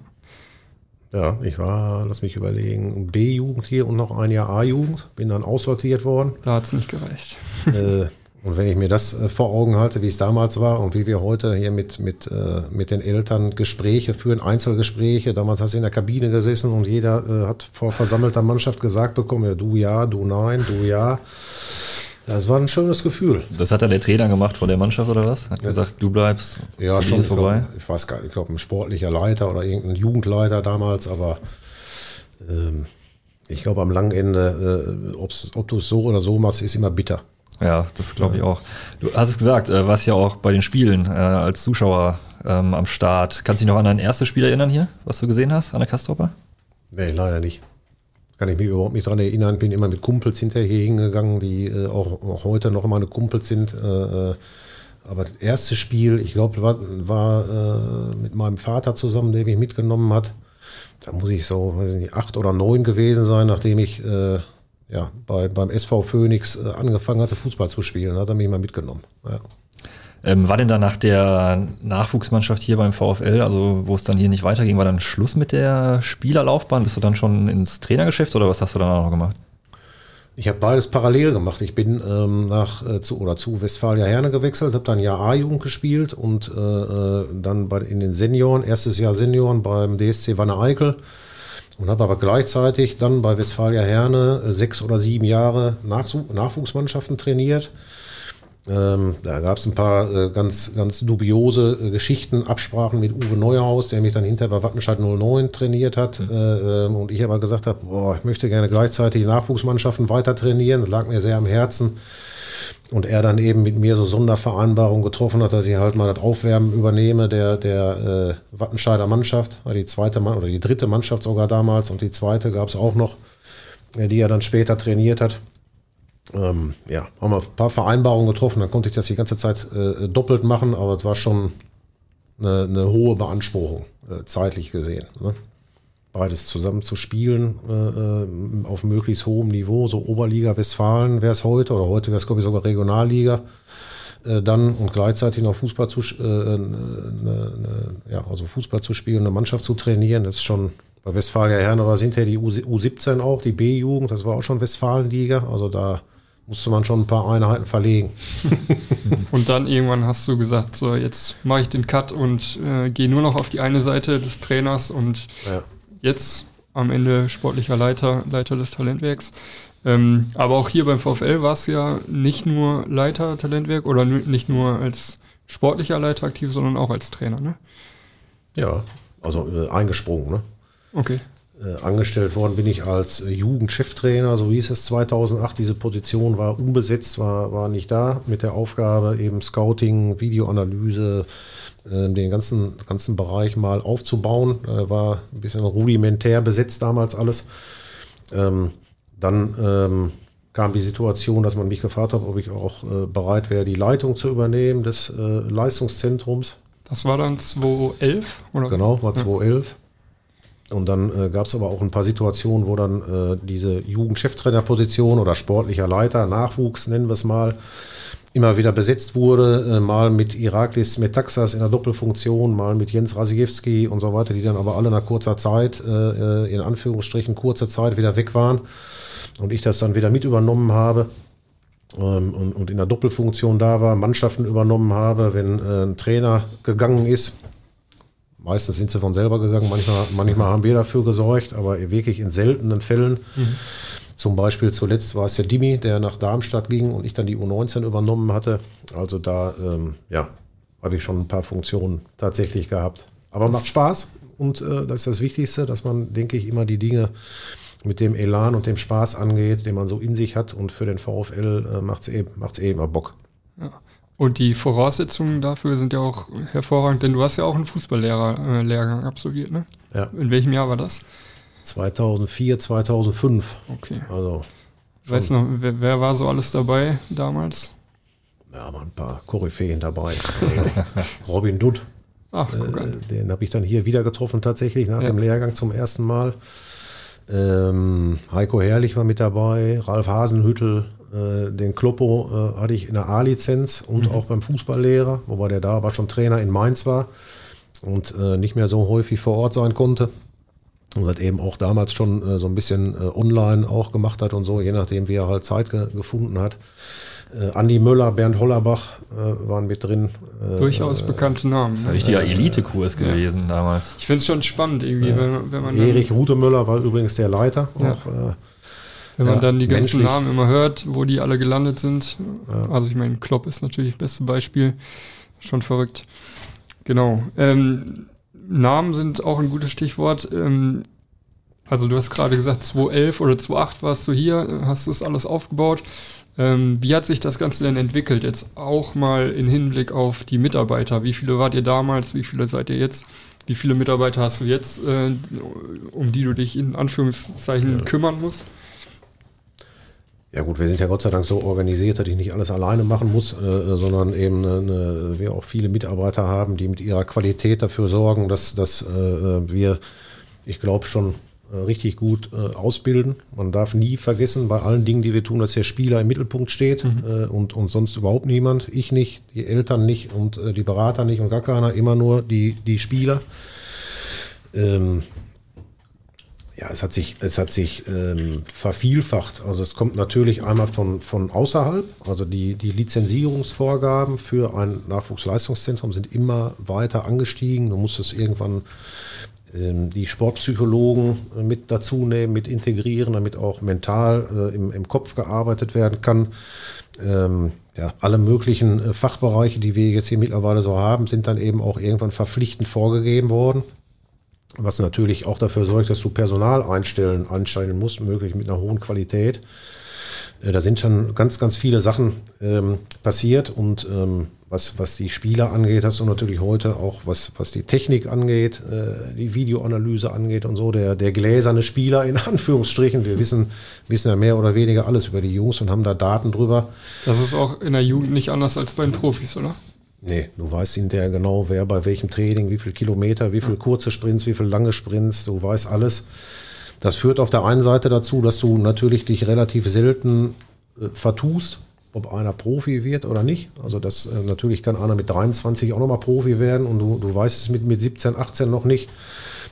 Ja, ich war, lass mich überlegen, B-Jugend hier und noch ein Jahr A-Jugend. Bin dann aussortiert worden. Da hat es nicht gereicht. äh, und wenn ich mir das äh, vor Augen halte, wie es damals war und wie wir heute hier mit, mit, äh, mit den Eltern Gespräche führen, Einzelgespräche. Damals hast du in der Kabine gesessen und jeder äh, hat vor versammelter Mannschaft gesagt bekommen, ja, du ja, du nein, du ja. Das war ein schönes Gefühl. Das hat dann der Trainer gemacht von der Mannschaft oder was? Hat ja. gesagt, du bleibst, ja, schon ist vorbei. Glaub, ich weiß gar nicht, ich glaube ein sportlicher Leiter oder irgendein Jugendleiter damals, aber ähm, ich glaube am langen Ende, äh, ob's, ob du es so oder so machst, ist immer bitter. Ja, das glaube ich auch. Du hast es gesagt, äh, warst ja auch bei den Spielen äh, als Zuschauer ähm, am Start. Kannst du dich noch an dein erstes Spiel erinnern hier, was du gesehen hast, an der Castroper? Nee, leider nicht. Kann ich mich überhaupt nicht daran erinnern, bin immer mit Kumpels hinterher hingegangen, die äh, auch, auch heute noch meine Kumpels sind. Äh, aber das erste Spiel, ich glaube, war, war äh, mit meinem Vater zusammen, der mich mitgenommen hat. Da muss ich so, weiß nicht, acht oder neun gewesen sein, nachdem ich äh, ja, bei, beim S V Phoenix äh, angefangen hatte, Fußball zu spielen. Da hat er mich mal mitgenommen. Ja. Ähm, war denn danach der Nachwuchsmannschaft hier beim VfL, also wo es dann hier nicht weiterging, war dann Schluss mit der Spielerlaufbahn? Bist du dann schon ins Trainergeschäft oder was hast du dann auch noch gemacht? Ich habe beides parallel gemacht. Ich bin ähm, nach äh, zu oder zu Westfalia-Herne gewechselt, habe dann Jahr A-Jugend gespielt und äh, dann bei, in den Senioren, erstes Jahr Senioren beim D S C Wanne-Eickel und habe aber gleichzeitig dann bei Westfalia-Herne sechs oder sieben Jahre Nachw- Nachwuchsmannschaften trainiert. Ähm, da gab es ein paar äh, ganz, ganz dubiose äh, Geschichten, Absprachen mit Uwe Neuhaus, der mich dann hinterher bei Wattenscheid null neun trainiert hat. Mhm. Äh, und ich aber gesagt habe, boah, ich möchte gerne gleichzeitig Nachwuchsmannschaften weiter trainieren. Das lag mir sehr am Herzen. Und er dann eben mit mir so Sondervereinbarungen getroffen hat, dass ich halt mal das Aufwärmen übernehme der, der äh, Wattenscheider Mannschaft, war die zweite Mann- oder die dritte Mannschaft sogar damals. Und die zweite gab es auch noch, die er dann später trainiert hat. Ähm, ja, haben wir ein paar Vereinbarungen getroffen, dann konnte ich das die ganze Zeit äh, doppelt machen, aber es war schon eine, eine hohe Beanspruchung, äh, zeitlich gesehen. Ne? Beides zusammen zu spielen äh, auf möglichst hohem Niveau, so Oberliga Westfalen wäre es heute, oder heute wäre es glaube ich sogar Regionalliga, äh, dann und gleichzeitig noch Fußball zu, äh, ne, ne, ja, also Fußball zu spielen, eine Mannschaft zu trainieren, das ist schon... Bei Westfalia-Herne war es hinterher die U siebzehn auch, die B-Jugend, das war auch schon Westfalenliga, also da musste man schon ein paar Einheiten verlegen. Und dann irgendwann hast du gesagt, so jetzt mache ich den Cut und äh, gehe nur noch auf die eine Seite des Trainers und ja. jetzt am Ende sportlicher Leiter, Leiter des Talentwerks. Ähm, aber auch hier beim VfL war es ja nicht nur Leiter Talentwerk oder nicht nur als sportlicher Leiter aktiv, sondern auch als Trainer, ne? Ja, also äh, eingesprungen, ne? Okay. Äh, angestellt worden bin ich als Jugendcheftrainer, so hieß es zweitausendacht. Diese Position war unbesetzt, war, war nicht da, mit der Aufgabe eben Scouting, Videoanalyse, äh, den ganzen, ganzen Bereich mal aufzubauen. Äh, war ein bisschen rudimentär besetzt damals alles. Ähm, dann ähm, kam die Situation, dass man mich gefragt hat, ob ich auch äh, bereit wäre, die Leitung zu übernehmen des äh, Leistungszentrums. Das war dann zweitausendelf, oder? Genau, war zweitausendelf. Ja. Und dann äh, gab es aber auch ein paar Situationen, wo dann äh, diese Jugendcheftrainerposition oder sportlicher Leiter, Nachwuchs nennen wir es mal, immer wieder besetzt wurde, äh, mal mit Iraklis Metaxas in der Doppelfunktion, mal mit Jens Rasiewski und so weiter, die dann aber alle nach kurzer Zeit, äh, in Anführungsstrichen kurzer Zeit, wieder weg waren und ich das dann wieder mit übernommen habe ähm, und, und in der Doppelfunktion da war, Mannschaften übernommen habe, wenn äh, ein Trainer gegangen ist. Meistens sind sie von selber gegangen, manchmal, manchmal haben wir dafür gesorgt, aber wirklich in seltenen Fällen. Mhm. Zum Beispiel zuletzt war es der Dimi, der nach Darmstadt ging und ich dann die U neunzehn übernommen hatte. Also da ähm, ja, habe ich schon ein paar Funktionen tatsächlich gehabt. Aber das macht Spaß und äh, das ist das Wichtigste, dass man, denke ich, immer die Dinge mit dem Elan und dem Spaß angeht, den man so in sich hat. Und für den VfL äh, macht es eh, macht's eh immer Bock. Ja. Und die Voraussetzungen dafür sind ja auch hervorragend, denn du hast ja auch einen Fußballlehrer äh, Lehrgang absolviert, ne? Ja. In welchem Jahr war das? zweitausendvier, zweitausendfünf. Okay. Also, weißt du noch, wer, wer war so alles dabei damals? Ja, waren ein paar Koryphäen dabei. Robin Dutt. Ach, guck an. Äh, den habe ich dann hier wieder getroffen, tatsächlich, nach ja. dem Lehrgang zum ersten Mal. Ähm, Heiko Herrlich war mit dabei, Ralf Hasenhüttl, äh, den Kloppo äh, hatte ich in der A-Lizenz und mhm. auch beim Fußballlehrer, wobei der da aber schon Trainer in Mainz war und äh, nicht mehr so häufig vor Ort sein konnte. Und hat eben auch damals schon äh, so ein bisschen äh, online auch gemacht hat und so, je nachdem, wie er halt Zeit ge- gefunden hat. Äh, Andi Möller, Bernd Hollerbach äh, waren mit drin. Äh, Durchaus äh, bekannte Namen. Das war ein richtiger äh, Elite-Kurs gewesen ja. damals. Ich finde es schon spannend irgendwie, äh, wenn, wenn man... Erich Rutemöller war übrigens der Leiter. Ja. Auch, äh, wenn man ja, dann die ganzen menschlich. Namen immer hört, wo die alle gelandet sind. Ja. Also ich meine, Klopp ist natürlich das beste Beispiel. Schon verrückt. Genau. Ähm... Namen sind auch ein gutes Stichwort. Also du hast gerade gesagt, zweitausendelf oder zweitausendacht warst du hier, hast das alles aufgebaut. Wie hat sich das Ganze denn entwickelt? Jetzt auch mal in Hinblick auf die Mitarbeiter. Wie viele wart ihr damals? Wie viele seid ihr jetzt? Wie viele Mitarbeiter hast du jetzt, um die du dich in Anführungszeichen ja. kümmern musst? Ja gut, wir sind ja Gott sei Dank so organisiert, dass ich nicht alles alleine machen muss, äh, sondern eben eine, wir auch viele Mitarbeiter haben, die mit ihrer Qualität dafür sorgen, dass, dass äh, wir, ich glaube, schon äh, richtig gut äh, ausbilden. Man darf nie vergessen, bei allen Dingen, die wir tun, dass der Spieler im Mittelpunkt steht mhm. äh, und, und sonst überhaupt niemand. Ich nicht, die Eltern nicht und äh, die Berater nicht und gar keiner, immer nur die, die Spieler. Ähm, Ja, es hat sich, es hat sich ähm, vervielfacht. Also es kommt natürlich einmal von, von außerhalb. Also die, die Lizenzierungsvorgaben für ein Nachwuchsleistungszentrum sind immer weiter angestiegen. Du musstest irgendwann ähm, die Sportpsychologen mit dazu nehmen, mit integrieren, damit auch mental äh, im, im Kopf gearbeitet werden kann. Ähm, ja, alle möglichen äh, Fachbereiche, die wir jetzt hier mittlerweile so haben, sind dann eben auch irgendwann verpflichtend vorgegeben worden. Was natürlich auch dafür sorgt, dass du Personal einstellen, einstellen musst, möglich mit einer hohen Qualität. Da sind schon ganz, ganz viele Sachen ähm, passiert und ähm, was, was die Spieler angeht, hast du natürlich heute auch, was, was die Technik angeht, äh, die Videoanalyse angeht und so, der, der gläserne Spieler in Anführungsstrichen. Wir wissen, wissen ja mehr oder weniger alles über die Jungs und haben da Daten drüber. Das ist auch in der Jugend nicht anders als bei den Profis, oder? Nee, du weißt hinterher genau, wer bei welchem Training, wie viel Kilometer, wie viel kurze Sprints, wie viel lange Sprints, du weißt alles. Das führt auf der einen Seite dazu, dass du natürlich dich relativ selten äh, vertust, ob einer Profi wird oder nicht. Also das äh, natürlich kann einer mit dreiundzwanzig auch nochmal Profi werden und du, du weißt es mit, mit siebzehn, achtzehn noch nicht.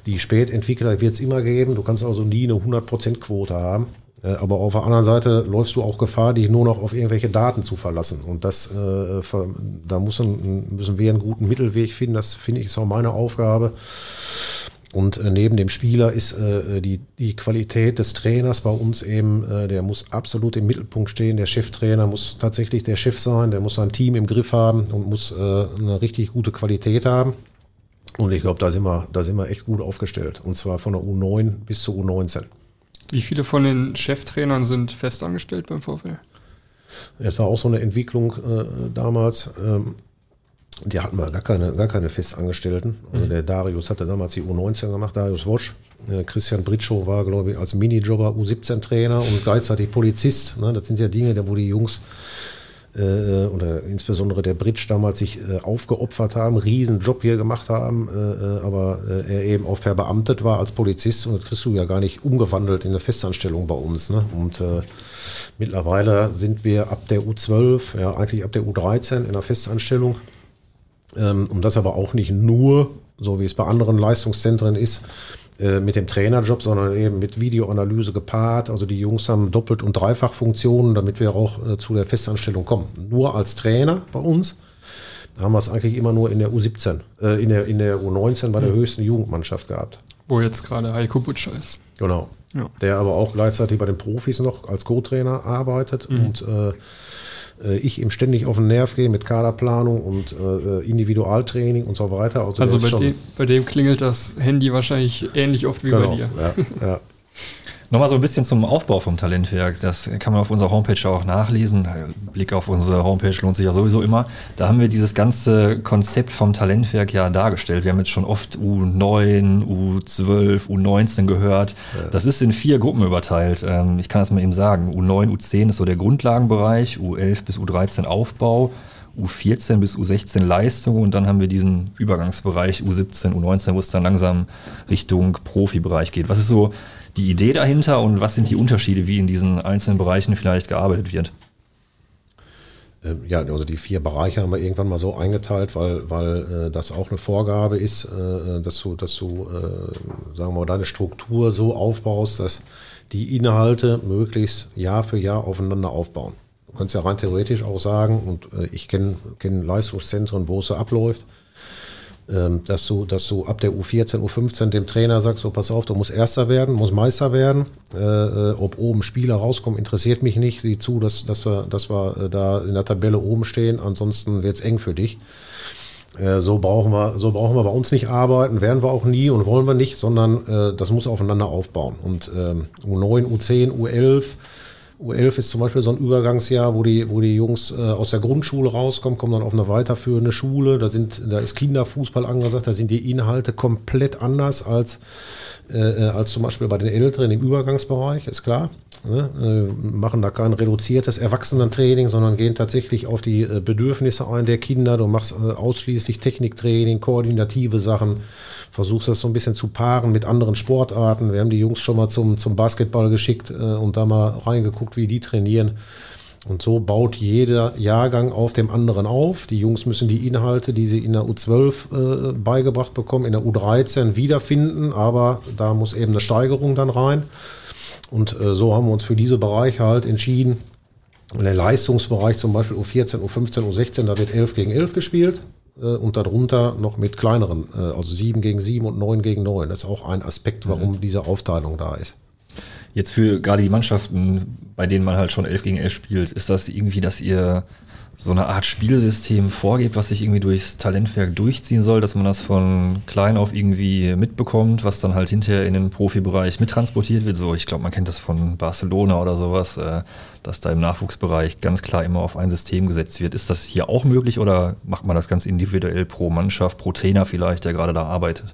Die Spätentwickler wird es immer geben, du kannst also nie eine hundert Prozent Quote haben. Aber auf der anderen Seite läufst du auch Gefahr, dich nur noch auf irgendwelche Daten zu verlassen. Und das, äh, da müssen, müssen wir einen guten Mittelweg finden. Das finde ich ist auch meine Aufgabe. Und äh, neben dem Spieler ist äh, die, die Qualität des Trainers bei uns eben, äh, der muss absolut im Mittelpunkt stehen. Der Cheftrainer muss tatsächlich der Chef sein. Der muss sein Team im Griff haben und muss äh, eine richtig gute Qualität haben. Und ich glaube, da sind wir, da sind wir echt gut aufgestellt. Und zwar von der U neun bis zur U neunzehn. Wie viele von den Cheftrainern sind festangestellt beim VfL? Das war auch so eine Entwicklung äh, damals. Ähm, die hatten wir gar keine, gar keine Festangestellten. Also mhm. der Darius hatte damals die U neunzehn gemacht, Darius Wosch. Christian Britschow war, glaube ich, als Minijobber U siebzehn Trainer und gleichzeitig Polizist. Ne? Das sind ja Dinge, wo die Jungs äh, oder insbesondere der Britsch damals sich äh, aufgeopfert haben, riesen Job hier gemacht haben, äh, aber äh, er eben auch verbeamtet war als Polizist und das kriegst du ja gar nicht umgewandelt in eine Festanstellung bei uns. Ne? Und äh, mittlerweile sind wir ab der U zwölf, ja eigentlich ab der U dreizehn in einer Festanstellung, ähm, und das aber auch nicht nur, so wie es bei anderen Leistungszentren ist, mit dem Trainerjob, sondern eben mit Videoanalyse gepaart. Also die Jungs haben doppelt- und dreifach Funktionen, damit wir auch äh, zu der Festanstellung kommen. Nur als Trainer bei uns haben wir es eigentlich immer nur in der U siebzehn, äh, in der, in der U neunzehn bei der mhm. höchsten Jugendmannschaft gehabt. Wo jetzt gerade Heiko Butscher ist. Genau. Ja. Der aber auch gleichzeitig bei den Profis noch als Co-Trainer arbeitet mhm. und äh, ich ihm ständig auf den Nerv gehe mit Kaderplanung und äh, Individualtraining und so weiter. Also, also bei, schon dem, bei dem klingelt das Handy wahrscheinlich ähnlich oft wie genau, bei dir. Ja, ja. Nochmal so ein bisschen zum Aufbau vom Talentwerk. Das kann man auf unserer Homepage auch nachlesen. Blick auf unsere Homepage lohnt sich ja sowieso immer. Da haben wir dieses ganze Konzept vom Talentwerk ja dargestellt. Wir haben jetzt schon oft U neun, U zwölf, U neunzehn gehört. Das ist in vier Gruppen überteilt. Ich kann das mal eben sagen. U neun, U zehn ist so der Grundlagenbereich. U elf bis U dreizehn Aufbau. U vierzehn bis U sechzehn Leistung und dann haben wir diesen Übergangsbereich U siebzehn, U neunzehn, wo es dann langsam Richtung Profibereich geht. Was ist so die Idee dahinter und was sind die Unterschiede, wie in diesen einzelnen Bereichen vielleicht gearbeitet wird? Ja, also die vier Bereiche haben wir irgendwann mal so eingeteilt, weil, weil äh, das auch eine Vorgabe ist, äh, dass du, dass du äh, sagen wir mal, deine Struktur so aufbaust, dass die Inhalte möglichst Jahr für Jahr aufeinander aufbauen. Du kannst ja rein theoretisch auch sagen, und äh, ich kenne kenn Leistungszentren, wo es so abläuft, ähm, dass du, dass du ab der U vierzehn, U fünfzehn dem Trainer sagst, so pass auf, du musst Erster werden, musst Meister werden, äh, ob oben Spieler rauskommen, interessiert mich nicht, sieh zu, dass, dass wir, dass wir da in der Tabelle oben stehen, ansonsten wird es eng für dich. Äh, so brauchen wir, so brauchen wir bei uns nicht arbeiten, werden wir auch nie und wollen wir nicht, sondern äh, das muss aufeinander aufbauen. Und ähm, U neun, U zehn, U elf, U elf ist zum Beispiel so ein Übergangsjahr, wo die, wo die Jungs äh, aus der Grundschule rauskommen, kommen dann auf eine weiterführende Schule. Da sind, da ist Kinderfußball angesagt, da sind die Inhalte komplett anders als, äh, als zum Beispiel bei den Älteren im Übergangsbereich, ist klar. Ne? Äh, machen da kein reduziertes Erwachsenentraining, sondern gehen tatsächlich auf die äh, Bedürfnisse ein der Kinder. Du machst äh, ausschließlich Techniktraining, koordinative Sachen, versuchst das so ein bisschen zu paaren mit anderen Sportarten. Wir haben die Jungs schon mal zum, zum Basketball geschickt äh, und da mal reingeguckt, wie die trainieren. Und so baut jeder Jahrgang auf dem anderen auf. Die Jungs müssen die Inhalte, die sie in der U zwölf äh, beigebracht bekommen, in der U dreizehn wiederfinden, aber da muss eben eine Steigerung dann rein. Und äh, so haben wir uns für diese Bereiche halt entschieden. Und der Leistungsbereich zum Beispiel U vierzehn, U fünfzehn, U sechzehn, da wird elf gegen elf gespielt äh, und darunter noch mit kleineren, äh, also sieben gegen sieben und neun gegen neun. Das ist auch ein Aspekt, warum mhm. diese Aufteilung da ist. Jetzt für gerade die Mannschaften, bei denen man halt schon elf gegen elf spielt, ist das irgendwie, dass ihr so eine Art Spielsystem vorgebt, was sich irgendwie durchs Talentwerk durchziehen soll, dass man das von klein auf irgendwie mitbekommt, was dann halt hinterher in den Profibereich mittransportiert wird. So, ich glaube, man kennt das von Barcelona oder sowas, dass da im Nachwuchsbereich ganz klar immer auf ein System gesetzt wird. Ist das hier auch möglich oder macht man das ganz individuell pro Mannschaft, pro Trainer vielleicht, der gerade da arbeitet?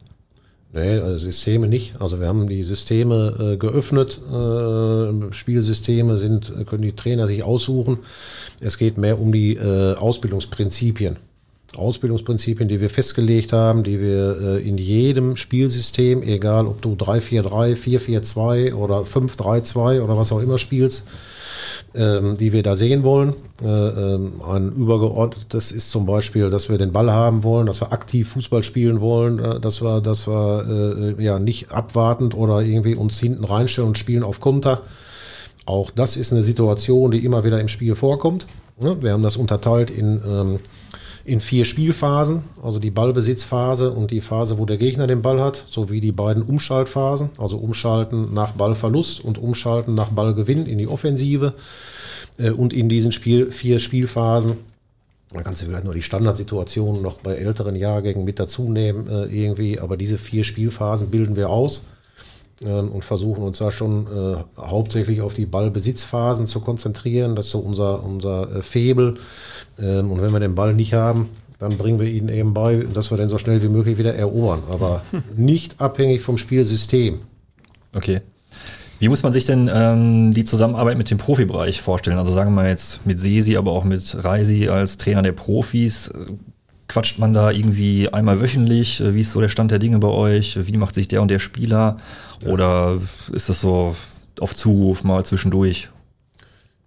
Nee, also Systeme nicht. Also wir haben die Systeme äh, geöffnet. Äh, Spielsysteme sind, können die Trainer sich aussuchen. Es geht mehr um die äh, Ausbildungsprinzipien. Ausbildungsprinzipien, die wir festgelegt haben, die wir äh, in jedem Spielsystem, egal ob du drei vier drei, vier vier zwei oder fünf drei zwei oder was auch immer spielst, ähm, die wir da sehen wollen. Äh, ähm, ein übergeordnetes ist zum Beispiel, dass wir den Ball haben wollen, dass wir aktiv Fußball spielen wollen, dass wir, dass wir äh, ja, nicht abwartend oder irgendwie uns hinten reinstellen und spielen auf Konter. Auch das ist eine Situation, die immer wieder im Spiel vorkommt. Ja, wir haben das unterteilt in ähm, in vier Spielphasen, also die Ballbesitzphase und die Phase, wo der Gegner den Ball hat, sowie die beiden Umschaltphasen, also Umschalten nach Ballverlust und Umschalten nach Ballgewinn in die Offensive. Und in diesen Spiel, vier Spielphasen, da kannst du vielleicht nur die Standardsituationen noch bei älteren Jahrgängen mit dazu nehmen irgendwie, aber diese vier Spielphasen bilden wir aus und versuchen uns da schon äh, hauptsächlich auf die Ballbesitzphasen zu konzentrieren. Das ist so unser, unser äh, Faible. Ähm, und wenn wir den Ball nicht haben, dann bringen wir ihnen eben bei, dass wir den so schnell wie möglich wieder erobern. Aber nicht abhängig vom Spielsystem. Okay. Wie muss man sich denn ähm, die Zusammenarbeit mit dem Profibereich vorstellen? Also sagen wir mal jetzt mit Sesi, aber auch mit Reisi als Trainer der Profis. Quatscht man da irgendwie einmal wöchentlich? Wie ist so der Stand der Dinge bei euch? Wie macht sich der und der Spieler? Oder ist das so auf Zuruf mal zwischendurch?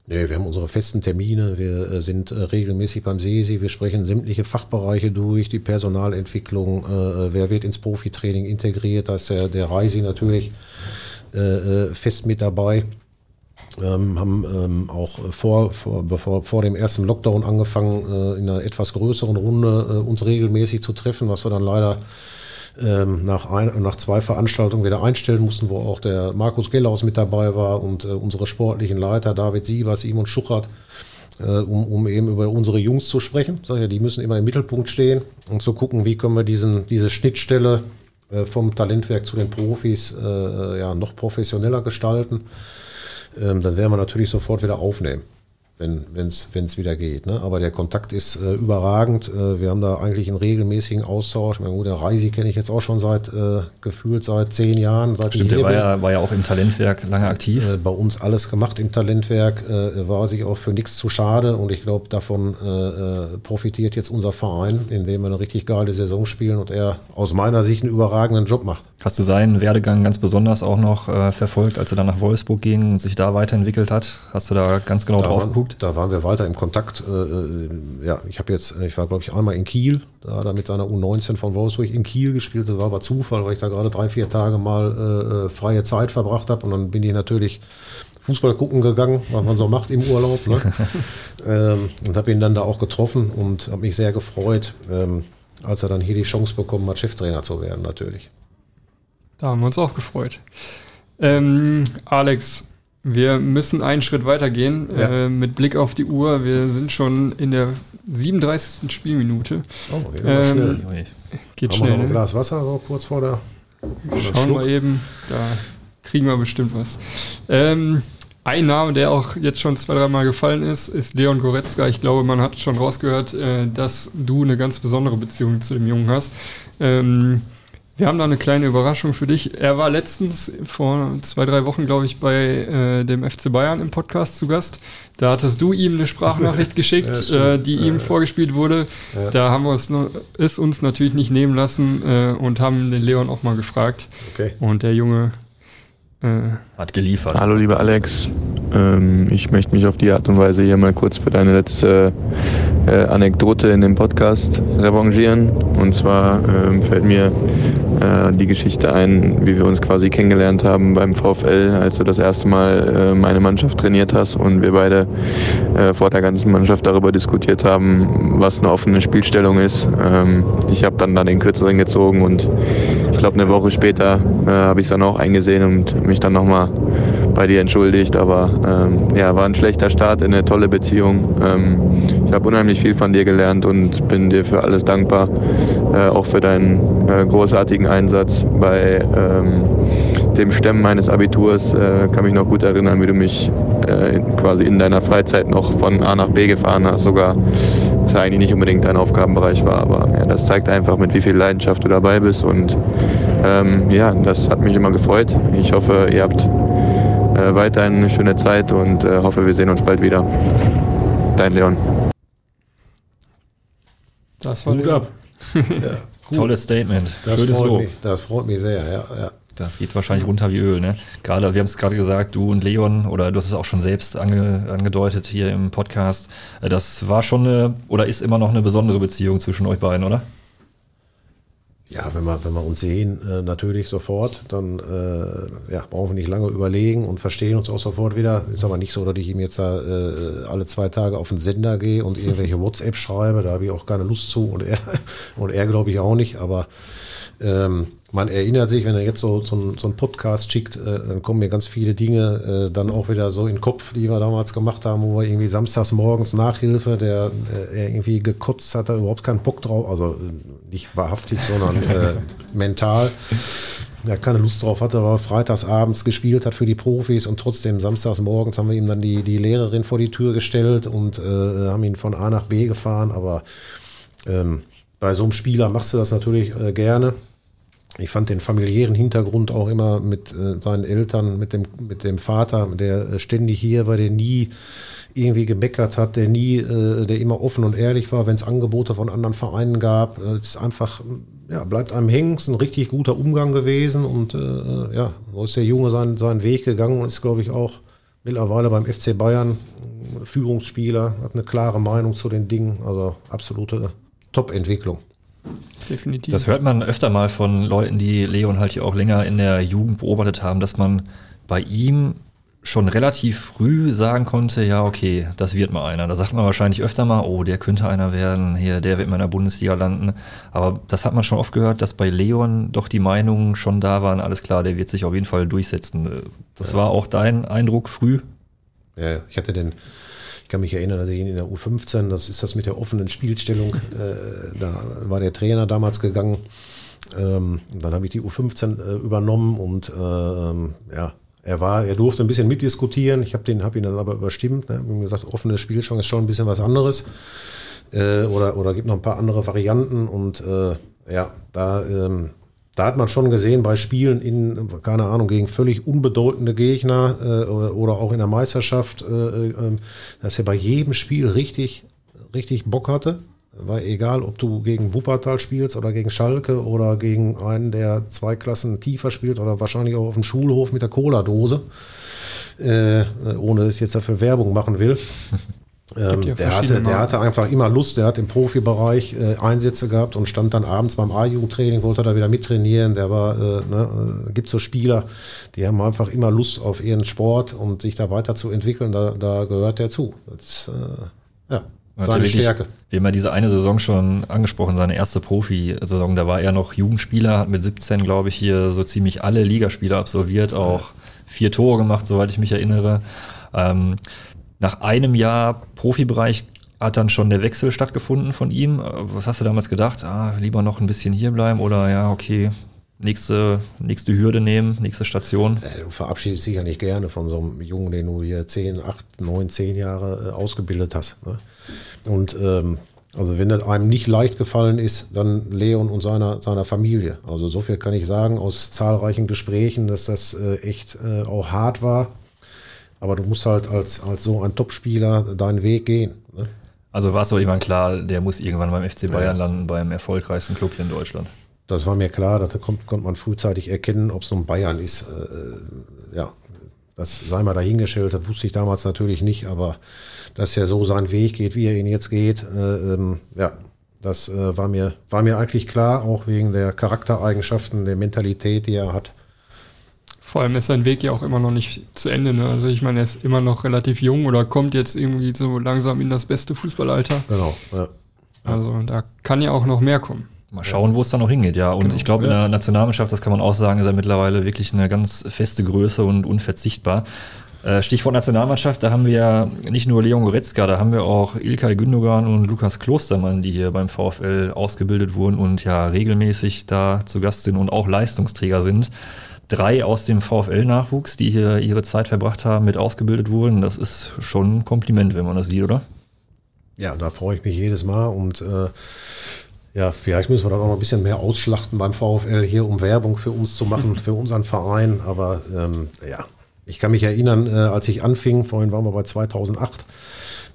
Nee, wir haben unsere festen Termine, wir sind regelmäßig beim Sesi, wir sprechen sämtliche Fachbereiche durch, die Personalentwicklung, äh, wer wird ins Profitraining integriert, da ist der, der Reisi natürlich äh, fest mit dabei. Ähm, haben ähm, auch vor, vor, bevor, vor dem ersten Lockdown angefangen, äh, in einer etwas größeren Runde äh, uns regelmäßig zu treffen, was wir dann leider ähm, nach, ein, nach zwei Veranstaltungen wieder einstellen mussten, wo auch der Markus Gellaus mit dabei war und äh, unsere sportlichen Leiter David Sieber, Simon Schuchert, äh, um, um eben über unsere Jungs zu sprechen. Sag ja, die müssen immer im Mittelpunkt stehen und zu gucken, wie können wir diesen, diese Schnittstelle äh, vom Talentwerk zu den Profis äh, ja, noch professioneller gestalten. Ähm, dann werden wir natürlich sofort wieder aufnehmen, wenn wenn's wenn's wieder geht. Ne? Aber der Kontakt ist äh, überragend. Äh, wir haben da eigentlich einen regelmäßigen Austausch. Mein guter Reisi kenne ich jetzt auch schon seit äh, gefühlt seit zehn Jahren. Seit Stimmt, der war ja, war ja auch im Talentwerk lange aktiv. Äh, bei uns alles gemacht im Talentwerk, äh, war sich auch für nichts zu schade. Und ich glaube, davon äh, profitiert jetzt unser Verein, indem wir eine richtig geile Saison spielen und er aus meiner Sicht einen überragenden Job macht. Hast du seinen Werdegang ganz besonders auch noch äh, verfolgt, als er dann nach Wolfsburg ging und sich da weiterentwickelt hat? Hast du da ganz genau da drauf waren, geguckt? Da waren wir weiter im Kontakt. Äh, ja, ich habe jetzt, ich war glaube ich einmal in Kiel, da hat er mit seiner U neunzehn von Wolfsburg in Kiel gespielt. Das war aber Zufall, weil ich da gerade drei, vier Tage mal äh, freie Zeit verbracht habe und dann bin ich natürlich Fußball gucken gegangen, was man so macht im Urlaub, ne? ähm, und habe ihn dann da auch getroffen und habe mich sehr gefreut, ähm, als er dann hier die Chance bekommen hat, Cheftrainer zu werden natürlich. Da haben wir uns auch gefreut. Ähm, Alex, wir müssen einen Schritt weitergehen, ja. äh, mit Blick auf die Uhr. Wir sind schon in der siebenunddreißigsten Spielminute. Oh, geht ähm, schnell. Geht schnell. Haben wir noch ein Glas Wasser so kurz vor der Schluck? Schauen wir eben, da kriegen wir bestimmt was. Ähm, ein Name, der auch jetzt schon zwei, dreimal gefallen ist, ist Leon Goretzka. Ich glaube, man hat schon rausgehört, äh, dass du eine ganz besondere Beziehung zu dem Jungen hast. Ähm, Wir haben da eine kleine Überraschung für dich. Er war letztens vor zwei, drei Wochen, glaube ich, bei äh, dem F C Bayern im Podcast zu Gast. Da hattest du ihm eine Sprachnachricht geschickt, ja, äh, die ihm ja, vorgespielt wurde. Ja. Da haben wir uns, es uns natürlich nicht nehmen lassen äh, und haben den Leon auch mal gefragt. Okay. Und der Junge äh, hat geliefert. Hallo, lieber Alex. Ähm, ich möchte mich auf die Art und Weise hier mal kurz für deine letzte äh, Anekdote in dem Podcast revanchieren. Und zwar ähm, fällt mir die Geschichte ein, wie wir uns quasi kennengelernt haben beim VfL, als du das erste Mal meine Mannschaft trainiert hast und wir beide vor der ganzen Mannschaft darüber diskutiert haben, was eine offene Spielstellung ist. Ich habe dann da den Kürzeren gezogen und ich glaube eine Woche später habe ich es dann auch eingesehen und mich dann nochmal bei dir entschuldigt, aber ähm, ja, war ein schlechter Start in eine tolle Beziehung. Ähm, ich habe unheimlich viel von dir gelernt und bin dir für alles dankbar, äh, auch für deinen äh, großartigen Einsatz bei ähm, dem Stemmen meines Abiturs. Äh, kann mich noch gut erinnern, wie du mich äh, quasi in deiner Freizeit noch von A nach B gefahren hast, sogar, was eigentlich nicht unbedingt dein Aufgabenbereich war, aber ja, das zeigt einfach, mit wie viel Leidenschaft du dabei bist und ähm, ja, das hat mich immer gefreut. Ich hoffe, ihr habt Äh, weiterhin eine schöne Zeit und äh, hoffe, wir sehen uns bald wieder. Dein Leon. Das war Hut ab. Ja, cool. Tolles Statement. Das Schönes freut Lob. Mich. Das freut mich sehr, ja, ja. Das geht wahrscheinlich runter wie Öl, ne? Gerade, wir haben es gerade gesagt, du und Leon, oder du hast es auch schon selbst ange, angedeutet hier im Podcast. Das war schon eine, oder ist immer noch eine besondere Beziehung zwischen euch beiden, oder? Ja, wenn wir, wenn wir uns sehen, äh, natürlich sofort, dann äh, ja, brauchen wir nicht lange überlegen und verstehen uns auch sofort wieder. Ist aber nicht so, dass ich ihm jetzt da, äh, alle zwei Tage auf den Sender gehe und irgendwelche WhatsApp schreibe, da habe ich auch keine Lust zu und er, und er glaube ich auch nicht, aber ähm, man erinnert sich, wenn er jetzt so, so, so einen Podcast schickt, äh, dann kommen mir ganz viele Dinge äh, dann auch wieder so in den Kopf, die wir damals gemacht haben, wo wir irgendwie samstags morgens Nachhilfe, der äh, irgendwie gekotzt hat, da überhaupt keinen Bock drauf, also nicht wahrhaftig, sondern äh, mental, der keine Lust drauf hatte, aber freitags abends gespielt hat für die Profis und trotzdem samstags morgens haben wir ihm dann die, die Lehrerin vor die Tür gestellt und äh, haben ihn von A nach B gefahren, aber ähm, bei so einem Spieler machst du das natürlich äh, gerne. Ich fand den familiären Hintergrund auch immer mit äh, seinen Eltern, mit dem, mit dem Vater, der ständig hier war, der nie irgendwie gemeckert hat, der nie, äh, der immer offen und ehrlich war, wenn es Angebote von anderen Vereinen gab. Es ist einfach, ja, bleibt einem hängen, ist ein richtig guter Umgang gewesen und äh, ja, so ist der Junge seinen, seinen Weg gegangen und ist, glaube ich, auch mittlerweile beim F C Bayern Führungsspieler, hat eine klare Meinung zu den Dingen, also absolute Top-Entwicklung. Definitiv. Das hört man öfter mal von Leuten, die Leon halt hier auch länger in der Jugend beobachtet haben, dass man bei ihm schon relativ früh sagen konnte, ja okay, das wird mal einer. Da sagt man wahrscheinlich öfter mal, oh, der könnte einer werden, hier, der wird mal in der Bundesliga landen. Aber das hat man schon oft gehört, dass bei Leon doch die Meinungen schon da waren, alles klar, der wird sich auf jeden Fall durchsetzen. Das ja. war auch dein Eindruck früh? Ja, ich hatte den... Ich kann mich erinnern, dass ich in der U fünfzehn, das ist das mit der offenen Spielstellung, äh, da war der Trainer damals gegangen. Ähm, dann habe ich die U fünfzehn äh, übernommen und ähm, ja, er war, er durfte ein bisschen mitdiskutieren. Ich habe den, hab ihn dann aber überstimmt. Ne? Ich habe ihm gesagt, offene Spielstellung ist schon ein bisschen was anderes äh, oder oder gibt noch ein paar andere Varianten und äh, ja, da. Ähm, Da hat man schon gesehen, bei Spielen in, keine Ahnung, gegen völlig unbedeutende Gegner äh, oder auch in der Meisterschaft, äh, äh, dass er bei jedem Spiel richtig, richtig Bock hatte. Weil egal, ob du gegen Wuppertal spielst oder gegen Schalke oder gegen einen, der zwei Klassen tiefer spielt oder wahrscheinlich auch auf dem Schulhof mit der Cola-Dose, äh, ohne dass ich jetzt dafür Werbung machen will. Ähm, ja der, hatte, der hatte einfach immer Lust, der hat im Profibereich äh, Einsätze gehabt und stand dann abends beim A-Jugendtraining, wollte da wieder mittrainieren, der war, äh, ne, äh, gibt so Spieler, die haben einfach immer Lust auf ihren Sport und sich da weiterzuentwickeln, da, da gehört der zu. Das ist äh, ja, seine Stärke. Wir haben ja diese eine Saison schon angesprochen, seine erste Profisaison, da war er noch Jugendspieler, hat mit siebzehn, glaube ich, hier so ziemlich alle Ligaspiele absolviert, auch vier Tore gemacht, soweit ich mich erinnere. Ähm, Nach einem Jahr Profibereich hat dann schon der Wechsel stattgefunden von ihm. Was hast du damals gedacht? Ah, lieber noch ein bisschen hierbleiben oder ja, okay, nächste, nächste Hürde nehmen, nächste Station. Du verabschiedest dich ja nicht gerne von so einem Jungen, den du hier zehn, acht, neun, zehn Jahre ausgebildet hast. Ne? Und ähm, also wenn das einem nicht leicht gefallen ist, dann Leon und seiner, seiner Familie. Also so viel kann ich sagen aus zahlreichen Gesprächen, dass das äh, echt äh, auch hart war. Aber du musst halt als, als so ein Topspieler deinen Weg gehen. Ne? Also war es doch irgendwann klar, der muss irgendwann beim F C Bayern ja. landen, beim erfolgreichsten Club hier in Deutschland. Das war mir klar, da konnte man frühzeitig erkennen, ob es nun Bayern ist. Äh, ja, das sei mal dahingestellt, das wusste ich damals natürlich nicht, aber dass er so seinen Weg geht, wie er ihn jetzt geht, äh, ähm, ja, das äh, war mir, war mir eigentlich klar, auch wegen der Charaktereigenschaften, der Mentalität, die er hat. Vor allem ist sein Weg ja auch immer noch nicht zu Ende. Ne? Also ich meine, er ist immer noch relativ jung oder kommt jetzt irgendwie so langsam in das beste Fußballalter. Genau, ja. Also da kann ja auch noch mehr kommen. Mal schauen, wo es da noch hingeht, ja. Und genau. ich glaube, in der Nationalmannschaft, das kann man auch sagen, ist er mittlerweile wirklich eine ganz feste Größe und unverzichtbar. Stichwort Nationalmannschaft, da haben wir nicht nur Leon Goretzka, da haben wir auch Ilkay Gündogan und Lukas Klostermann, die hier beim VfL ausgebildet wurden und ja regelmäßig da zu Gast sind und auch Leistungsträger sind. Drei aus dem VfL-Nachwuchs, die hier ihre Zeit verbracht haben, mit ausgebildet wurden. Das ist schon ein Kompliment, wenn man das sieht, oder? Ja, da freue ich mich jedes Mal und äh, ja, vielleicht müssen wir da auch noch ein bisschen mehr ausschlachten beim VfL hier, um Werbung für uns zu machen, für unseren Verein. Aber ähm, ja, ich kann mich erinnern, äh, als ich anfing, vorhin waren wir bei zweitausendacht,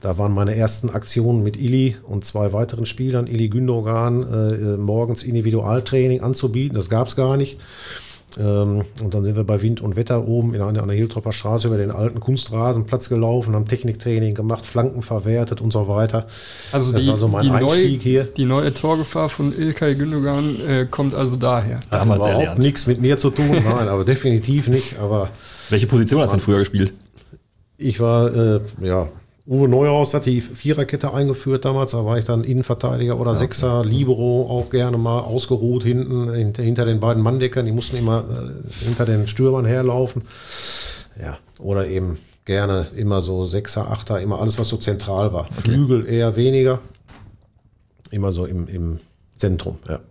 da waren meine ersten Aktionen mit Illy und zwei weiteren Spielern, Ilkay Gündogan, äh, morgens Individualtraining anzubieten, das gab es gar nicht. Und dann sind wir bei Wind und Wetter oben in einer, einer Hiltropper Straße über den alten Kunstrasenplatz gelaufen, haben Techniktraining gemacht, Flanken verwertet und so weiter. Also das die, war so mein die, Einstieg neue, hier. Die neue Torgefahr von Ilkay Gündogan äh, kommt also daher. Hat damals überhaupt nichts mit mir zu tun, nein, aber definitiv nicht. Aber welche Position hast du denn früher gespielt? Ich war, äh, ja, Uwe Neuhaus hat die Viererkette eingeführt damals, da war ich dann Innenverteidiger oder ja, Sechser, okay. Libero auch gerne mal ausgeruht hinten, hinter, hinter den beiden Manndeckern, die mussten immer äh, hinter den Stürmern herlaufen. Ja, oder eben gerne immer so Sechser, Achter, immer alles, was so zentral war. Okay. Flügel eher weniger, immer so im, im Zentrum, ja.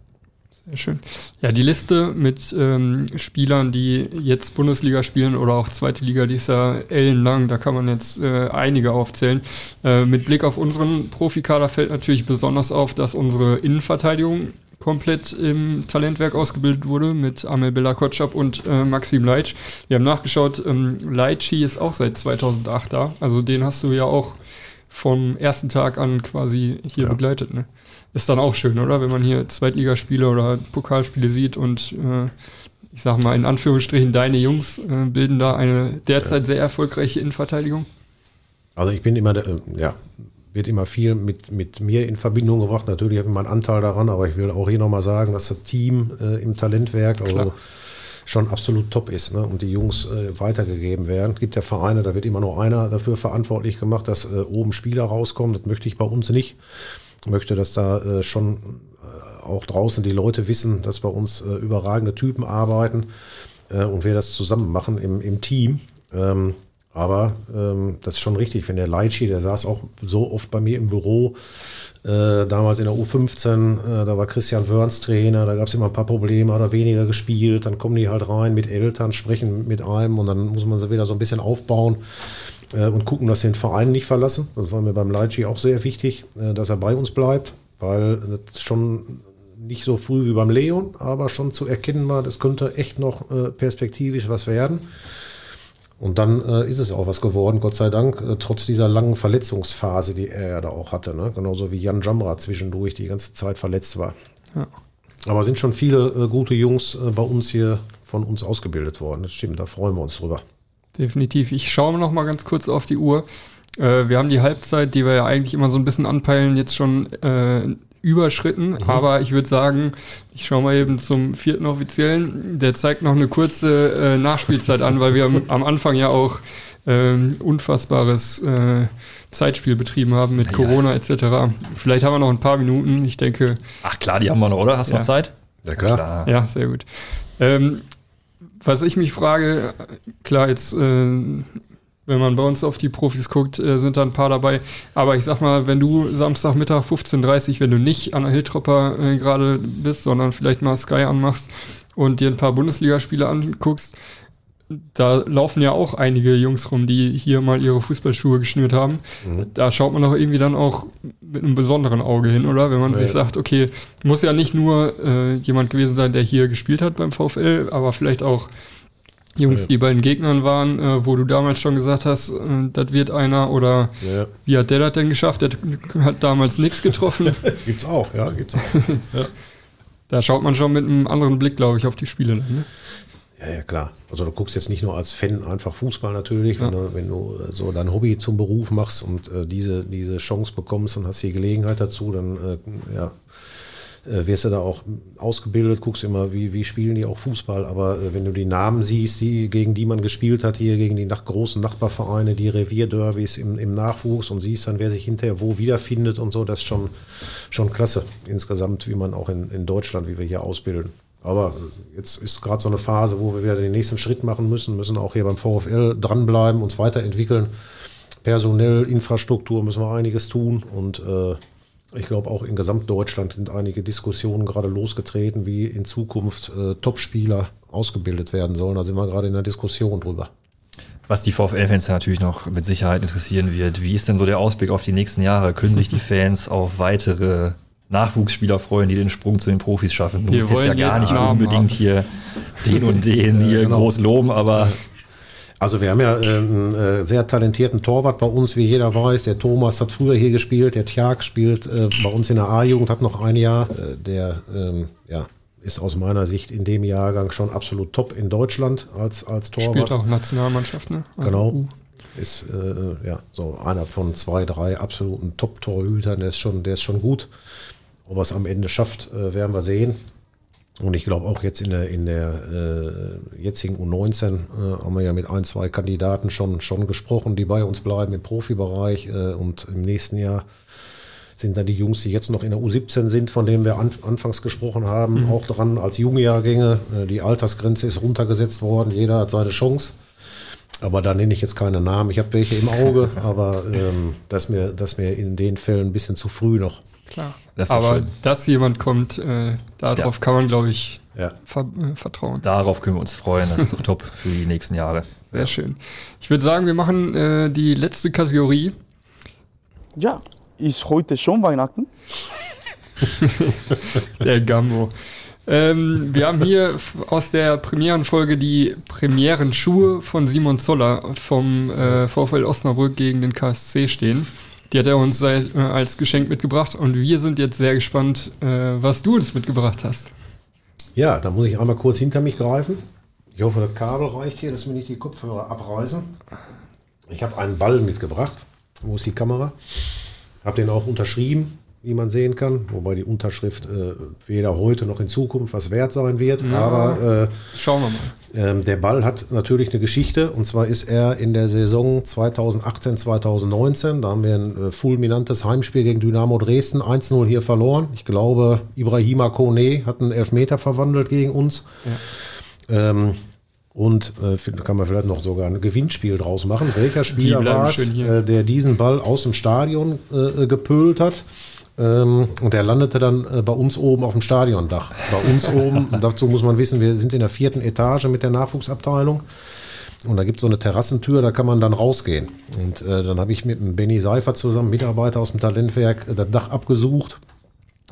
Sehr schön. Ja, die Liste mit ähm, Spielern, die jetzt Bundesliga spielen oder auch zweite Liga, die ist ja ellenlang, da kann man jetzt äh, einige aufzählen. Äh, mit Blick auf unseren Profikader fällt natürlich besonders auf, dass unsere Innenverteidigung komplett im Talentwerk ausgebildet wurde mit Amel Bella Kotschap und äh, Maxim Leitsch. Wir haben nachgeschaut, ähm, Leitschi ist auch seit zweitausendacht da. Also den hast du ja auch vom ersten Tag an quasi hier ja. begleitet. Ne? Ist dann auch schön, oder? Wenn man hier Zweitligaspiele oder Pokalspiele sieht und äh, ich sag mal in Anführungsstrichen deine Jungs äh, bilden da eine derzeit ja. sehr erfolgreiche Innenverteidigung. Also ich bin immer, der, äh, ja, wird immer viel mit, mit mir in Verbindung gebracht. Natürlich habe ich immer einen Anteil daran, aber ich will auch hier nochmal sagen, dass das Team äh, im Talentwerk also schon absolut top ist, ne? Und die Jungs äh, weitergegeben werden. Es gibt ja Vereine, da wird immer nur einer dafür verantwortlich gemacht, dass äh, oben Spieler rauskommen. Das möchte ich bei uns nicht. Ich möchte, dass da äh, schon äh, auch draußen die Leute wissen, dass bei uns äh, überragende Typen arbeiten äh, und wir das zusammen machen im, im Team. Ähm, Aber ähm, das ist schon richtig, wenn der Leitschi, der saß auch so oft bei mir im Büro, äh, damals in der U fünfzehn, äh, da war Christian Wörns Trainer, da gab es immer ein paar Probleme, hat er weniger gespielt, dann kommen die halt rein mit Eltern, sprechen mit einem und dann muss man sie wieder so ein bisschen aufbauen äh, und gucken, dass sie den Verein nicht verlassen. Das war mir beim Leitschi auch sehr wichtig, äh, dass er bei uns bleibt, weil das schon nicht so früh wie beim Leon, aber schon zu erkennen war, das könnte echt noch äh, perspektivisch was werden. Und dann äh, ist es auch was geworden, Gott sei Dank, äh, trotz dieser langen Verletzungsphase, die er ja da auch hatte. Ne? Genauso wie Jan Jamra zwischendurch die ganze Zeit verletzt war. Ja. Aber sind schon viele äh, gute Jungs äh, bei uns hier von uns ausgebildet worden. Das stimmt, da freuen wir uns drüber. Definitiv. Ich schaue noch mal ganz kurz auf die Uhr. Äh, wir haben die Halbzeit, die wir ja eigentlich immer so ein bisschen anpeilen, jetzt schon äh, überschritten. Mhm. Aber ich würde sagen, ich schaue mal eben zum vierten Offiziellen. Der zeigt noch eine kurze äh, Nachspielzeit an, weil wir am, am Anfang ja auch ähm, unfassbares äh, Zeitspiel betrieben haben mit ja, Corona ja. et cetera. Vielleicht haben wir noch ein paar Minuten, ich denke. Ach klar, die haben wir noch, oder? Hast du ja. noch Zeit? Ja, klar. klar. Ja, sehr gut. Ähm, was ich mich frage, klar, jetzt äh, wenn man bei uns auf die Profis guckt, sind da ein paar dabei. Aber ich sag mal, wenn du Samstagmittag fünfzehn Uhr dreißig, wenn du nicht an der Hiltropper äh, gerade bist, sondern vielleicht mal Sky anmachst und dir ein paar Bundesligaspiele anguckst, da laufen ja auch einige Jungs rum, die hier mal ihre Fußballschuhe geschnürt haben. Mhm. Da schaut man doch irgendwie dann auch mit einem besonderen Auge hin, oder? Wenn man ja. sich sagt, okay, muss ja nicht nur äh, jemand gewesen sein, der hier gespielt hat beim VfL, aber vielleicht auch Jungs, ja. die bei den Gegnern waren, äh, wo du damals schon gesagt hast, äh, das wird einer oder ja. wie hat der das denn geschafft? Der hat damals nichts getroffen. Gibt's auch, ja, gibt's auch. ja. Da schaut man schon mit einem anderen Blick, glaube ich, auf die Spiele. Ne? Ja, ja, klar. Also du guckst jetzt nicht nur als Fan einfach Fußball natürlich, ja. wenn, du, wenn du so dein Hobby zum Beruf machst und äh, diese, diese Chance bekommst und hast die Gelegenheit dazu, dann äh, ja. wirst du da auch ausgebildet, guckst immer, wie, wie spielen die auch Fußball. Aber äh, wenn du die Namen siehst, die, gegen die man gespielt hat, hier gegen die nach, großen Nachbarvereine, die Revierderbys im, im Nachwuchs und siehst dann, wer sich hinterher wo wiederfindet und so, das ist schon, schon klasse insgesamt, wie man auch in, in Deutschland, wie wir hier ausbilden. Aber jetzt ist gerade so eine Phase, wo wir wieder den nächsten Schritt machen müssen, müssen auch hier beim VfL dranbleiben, uns weiterentwickeln. Personell, Infrastruktur müssen wir einiges tun und äh, ich glaube, auch in Gesamtdeutschland sind einige Diskussionen gerade losgetreten, wie in Zukunft äh, Topspieler ausgebildet werden sollen. Da sind wir gerade in der Diskussion drüber. Was die VfL-Fans natürlich noch mit Sicherheit interessieren wird, wie ist denn so der Ausblick auf die nächsten Jahre? Können sich die Fans auf weitere Nachwuchsspieler freuen, die den Sprung zu den Profis schaffen? Du wir musst jetzt ja gar jetzt nicht unbedingt hier den und den ja, hier genau. groß loben, aber... Also wir haben ja einen äh, sehr talentierten Torwart bei uns, wie jeder weiß. Der Thomas hat früher hier gespielt, der Tjag spielt äh, bei uns in der A-Jugend, hat noch ein Jahr. Äh, der ähm, ja, ist aus meiner Sicht in dem Jahrgang schon absolut top in Deutschland als, als Torwart. Spielt auch Nationalmannschaft, ne? Also genau. Ist äh, ja, so einer von zwei, drei absoluten Top-Torhütern. Der ist schon, der ist schon gut. Ob er es am Ende schafft, äh, werden wir sehen. Und ich glaube auch jetzt in der, in der äh, jetzigen U neunzehn äh, haben wir ja mit ein, zwei Kandidaten schon, schon gesprochen, die bei uns bleiben im Profibereich. Äh, und im nächsten Jahr sind dann die Jungs, die jetzt noch in der U siebzehn sind, von denen wir anf- anfangs gesprochen haben, mhm. auch dran als Jungjahrgänge. Äh, die Altersgrenze ist runtergesetzt worden, jeder hat seine Chance. Aber da nenne ich jetzt keine Namen. Ich habe welche im Auge, aber ähm, das ist mir, das mir in den Fällen ein bisschen zu früh noch. Klar, das aber schön. Dass jemand kommt, äh, darauf ja. kann man, glaube ich, ja. ver- äh, vertrauen. Darauf können wir uns freuen, das ist doch top für die nächsten Jahre. Sehr ja. schön. Ich würde sagen, wir machen äh, die letzte Kategorie. Ja, ist heute schon Weihnachten? Der Gambo. Ähm, wir haben hier aus der Premierenfolge die Premierenschuhe von Simon Zoller vom äh, VfL Osnabrück gegen den K S C stehen. Die hat er uns seit, äh, als Geschenk mitgebracht und wir sind jetzt sehr gespannt, äh, was du uns mitgebracht hast. Ja, da muss ich einmal kurz hinter mich greifen. Ich hoffe, das Kabel reicht hier, dass mir nicht die Kopfhörer abreißen. Ich habe einen Ball mitgebracht. Wo ist die Kamera? Habe den auch unterschrieben, wie man sehen kann, wobei die Unterschrift äh, weder heute noch in Zukunft was wert sein wird. Ja, aber äh, schauen wir mal. Ähm, der Ball hat natürlich eine Geschichte, und zwar ist er in der Saison zweitausendachtzehn zweitausendneunzehn, da haben wir ein äh, fulminantes Heimspiel gegen Dynamo Dresden eins null hier verloren. Ich glaube, Ibrahima Kone hat einen Elfmeter verwandelt gegen uns. Ja. Ähm, und äh, kann man vielleicht noch sogar ein Gewinnspiel draus machen. Welcher Spieler war es, äh, der diesen Ball aus dem Stadion äh, gepölt hat? Ähm, und er landete dann äh, bei uns oben auf dem Stadiondach. Bei uns oben, dazu muss man wissen, wir sind in der vierten Etage mit der Nachwuchsabteilung. Und da gibt es so eine Terrassentür, da kann man dann rausgehen. Und äh, dann habe ich mit dem Benny Seifert zusammen, Mitarbeiter aus dem Talentwerk, das Dach abgesucht.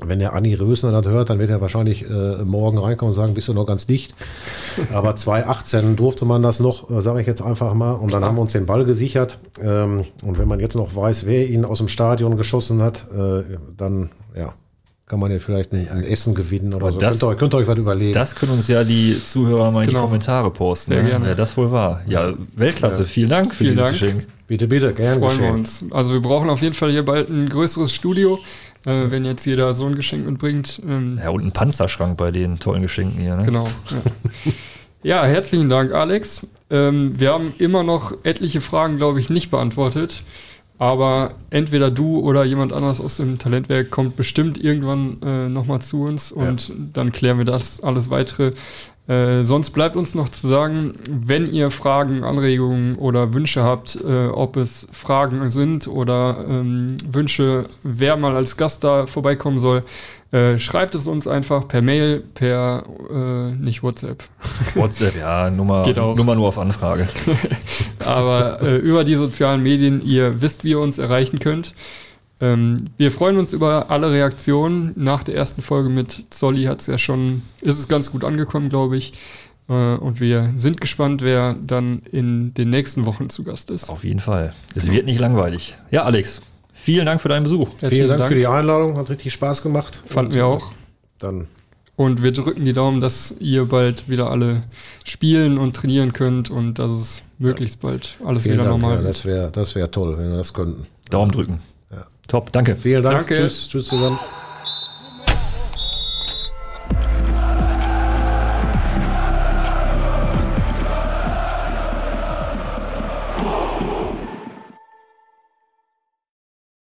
Wenn der Anni Rösner das hört, dann wird er wahrscheinlich äh, morgen reinkommen und sagen, bist du noch ganz dicht. Aber zweitausendachtzehn durfte man das noch, äh, sage ich jetzt einfach mal. Und dann haben wir uns den Ball gesichert. Ähm, und wenn man jetzt noch weiß, wer ihn aus dem Stadion geschossen hat, äh, dann ja, kann man ja vielleicht ein, ein Essen gewinnen oder aber so. Das, könnt, ihr, könnt ihr euch was überlegen. Das können uns ja die Zuhörer mal in genau. die Kommentare posten. Sehr ne? gerne. Ja, das wohl war. Ja, Weltklasse. Ja. Vielen Dank für Vielen dieses Dank. Geschenk. Bitte, bitte, gerne. Freuen geschehen. Wir uns. Also wir brauchen auf jeden Fall hier bald ein größeres Studio, äh, wenn jetzt jeder so ein Geschenk mitbringt. Ähm ja, und einen Panzerschrank bei den tollen Geschenken hier. Ne? Genau. Ja. Ja, herzlichen Dank, Alex. Ähm, wir haben immer noch etliche Fragen, glaube ich, nicht beantwortet. Aber entweder du oder jemand anders aus dem Talentwerk kommt bestimmt irgendwann äh, nochmal zu uns und ja. dann klären wir das alles weitere. Äh, sonst bleibt uns noch zu sagen, wenn ihr Fragen, Anregungen oder Wünsche habt, äh, ob es Fragen sind oder ähm, Wünsche, wer mal als Gast da vorbeikommen soll, äh, schreibt es uns einfach per Mail, per, äh, nicht WhatsApp. WhatsApp, ja, Nummer, Nummer nur auf Anfrage. Aber äh, über die sozialen Medien, ihr wisst, wie ihr uns erreichen könnt. Wir freuen uns über alle Reaktionen. Nach der ersten Folge mit Zolli hat's ja schon, ist es ganz gut angekommen, glaube ich. Und wir sind gespannt, wer dann in den nächsten Wochen zu Gast ist. Auf jeden Fall. Es wird nicht langweilig. Ja, Alex, vielen Dank für deinen Besuch. Vielen, vielen Dank, Dank für die Einladung. Hat richtig Spaß gemacht. Fanden wir auch. Dann. Und wir drücken die Daumen, dass ihr bald wieder alle spielen und trainieren könnt und dass es möglichst ja. bald alles vielen wieder Dank, normal ja, das wär, das wär toll, wenn wir das könnten. Daumen drücken. Top, danke. Vielen Dank. Danke. Tschüss, tschüss zusammen.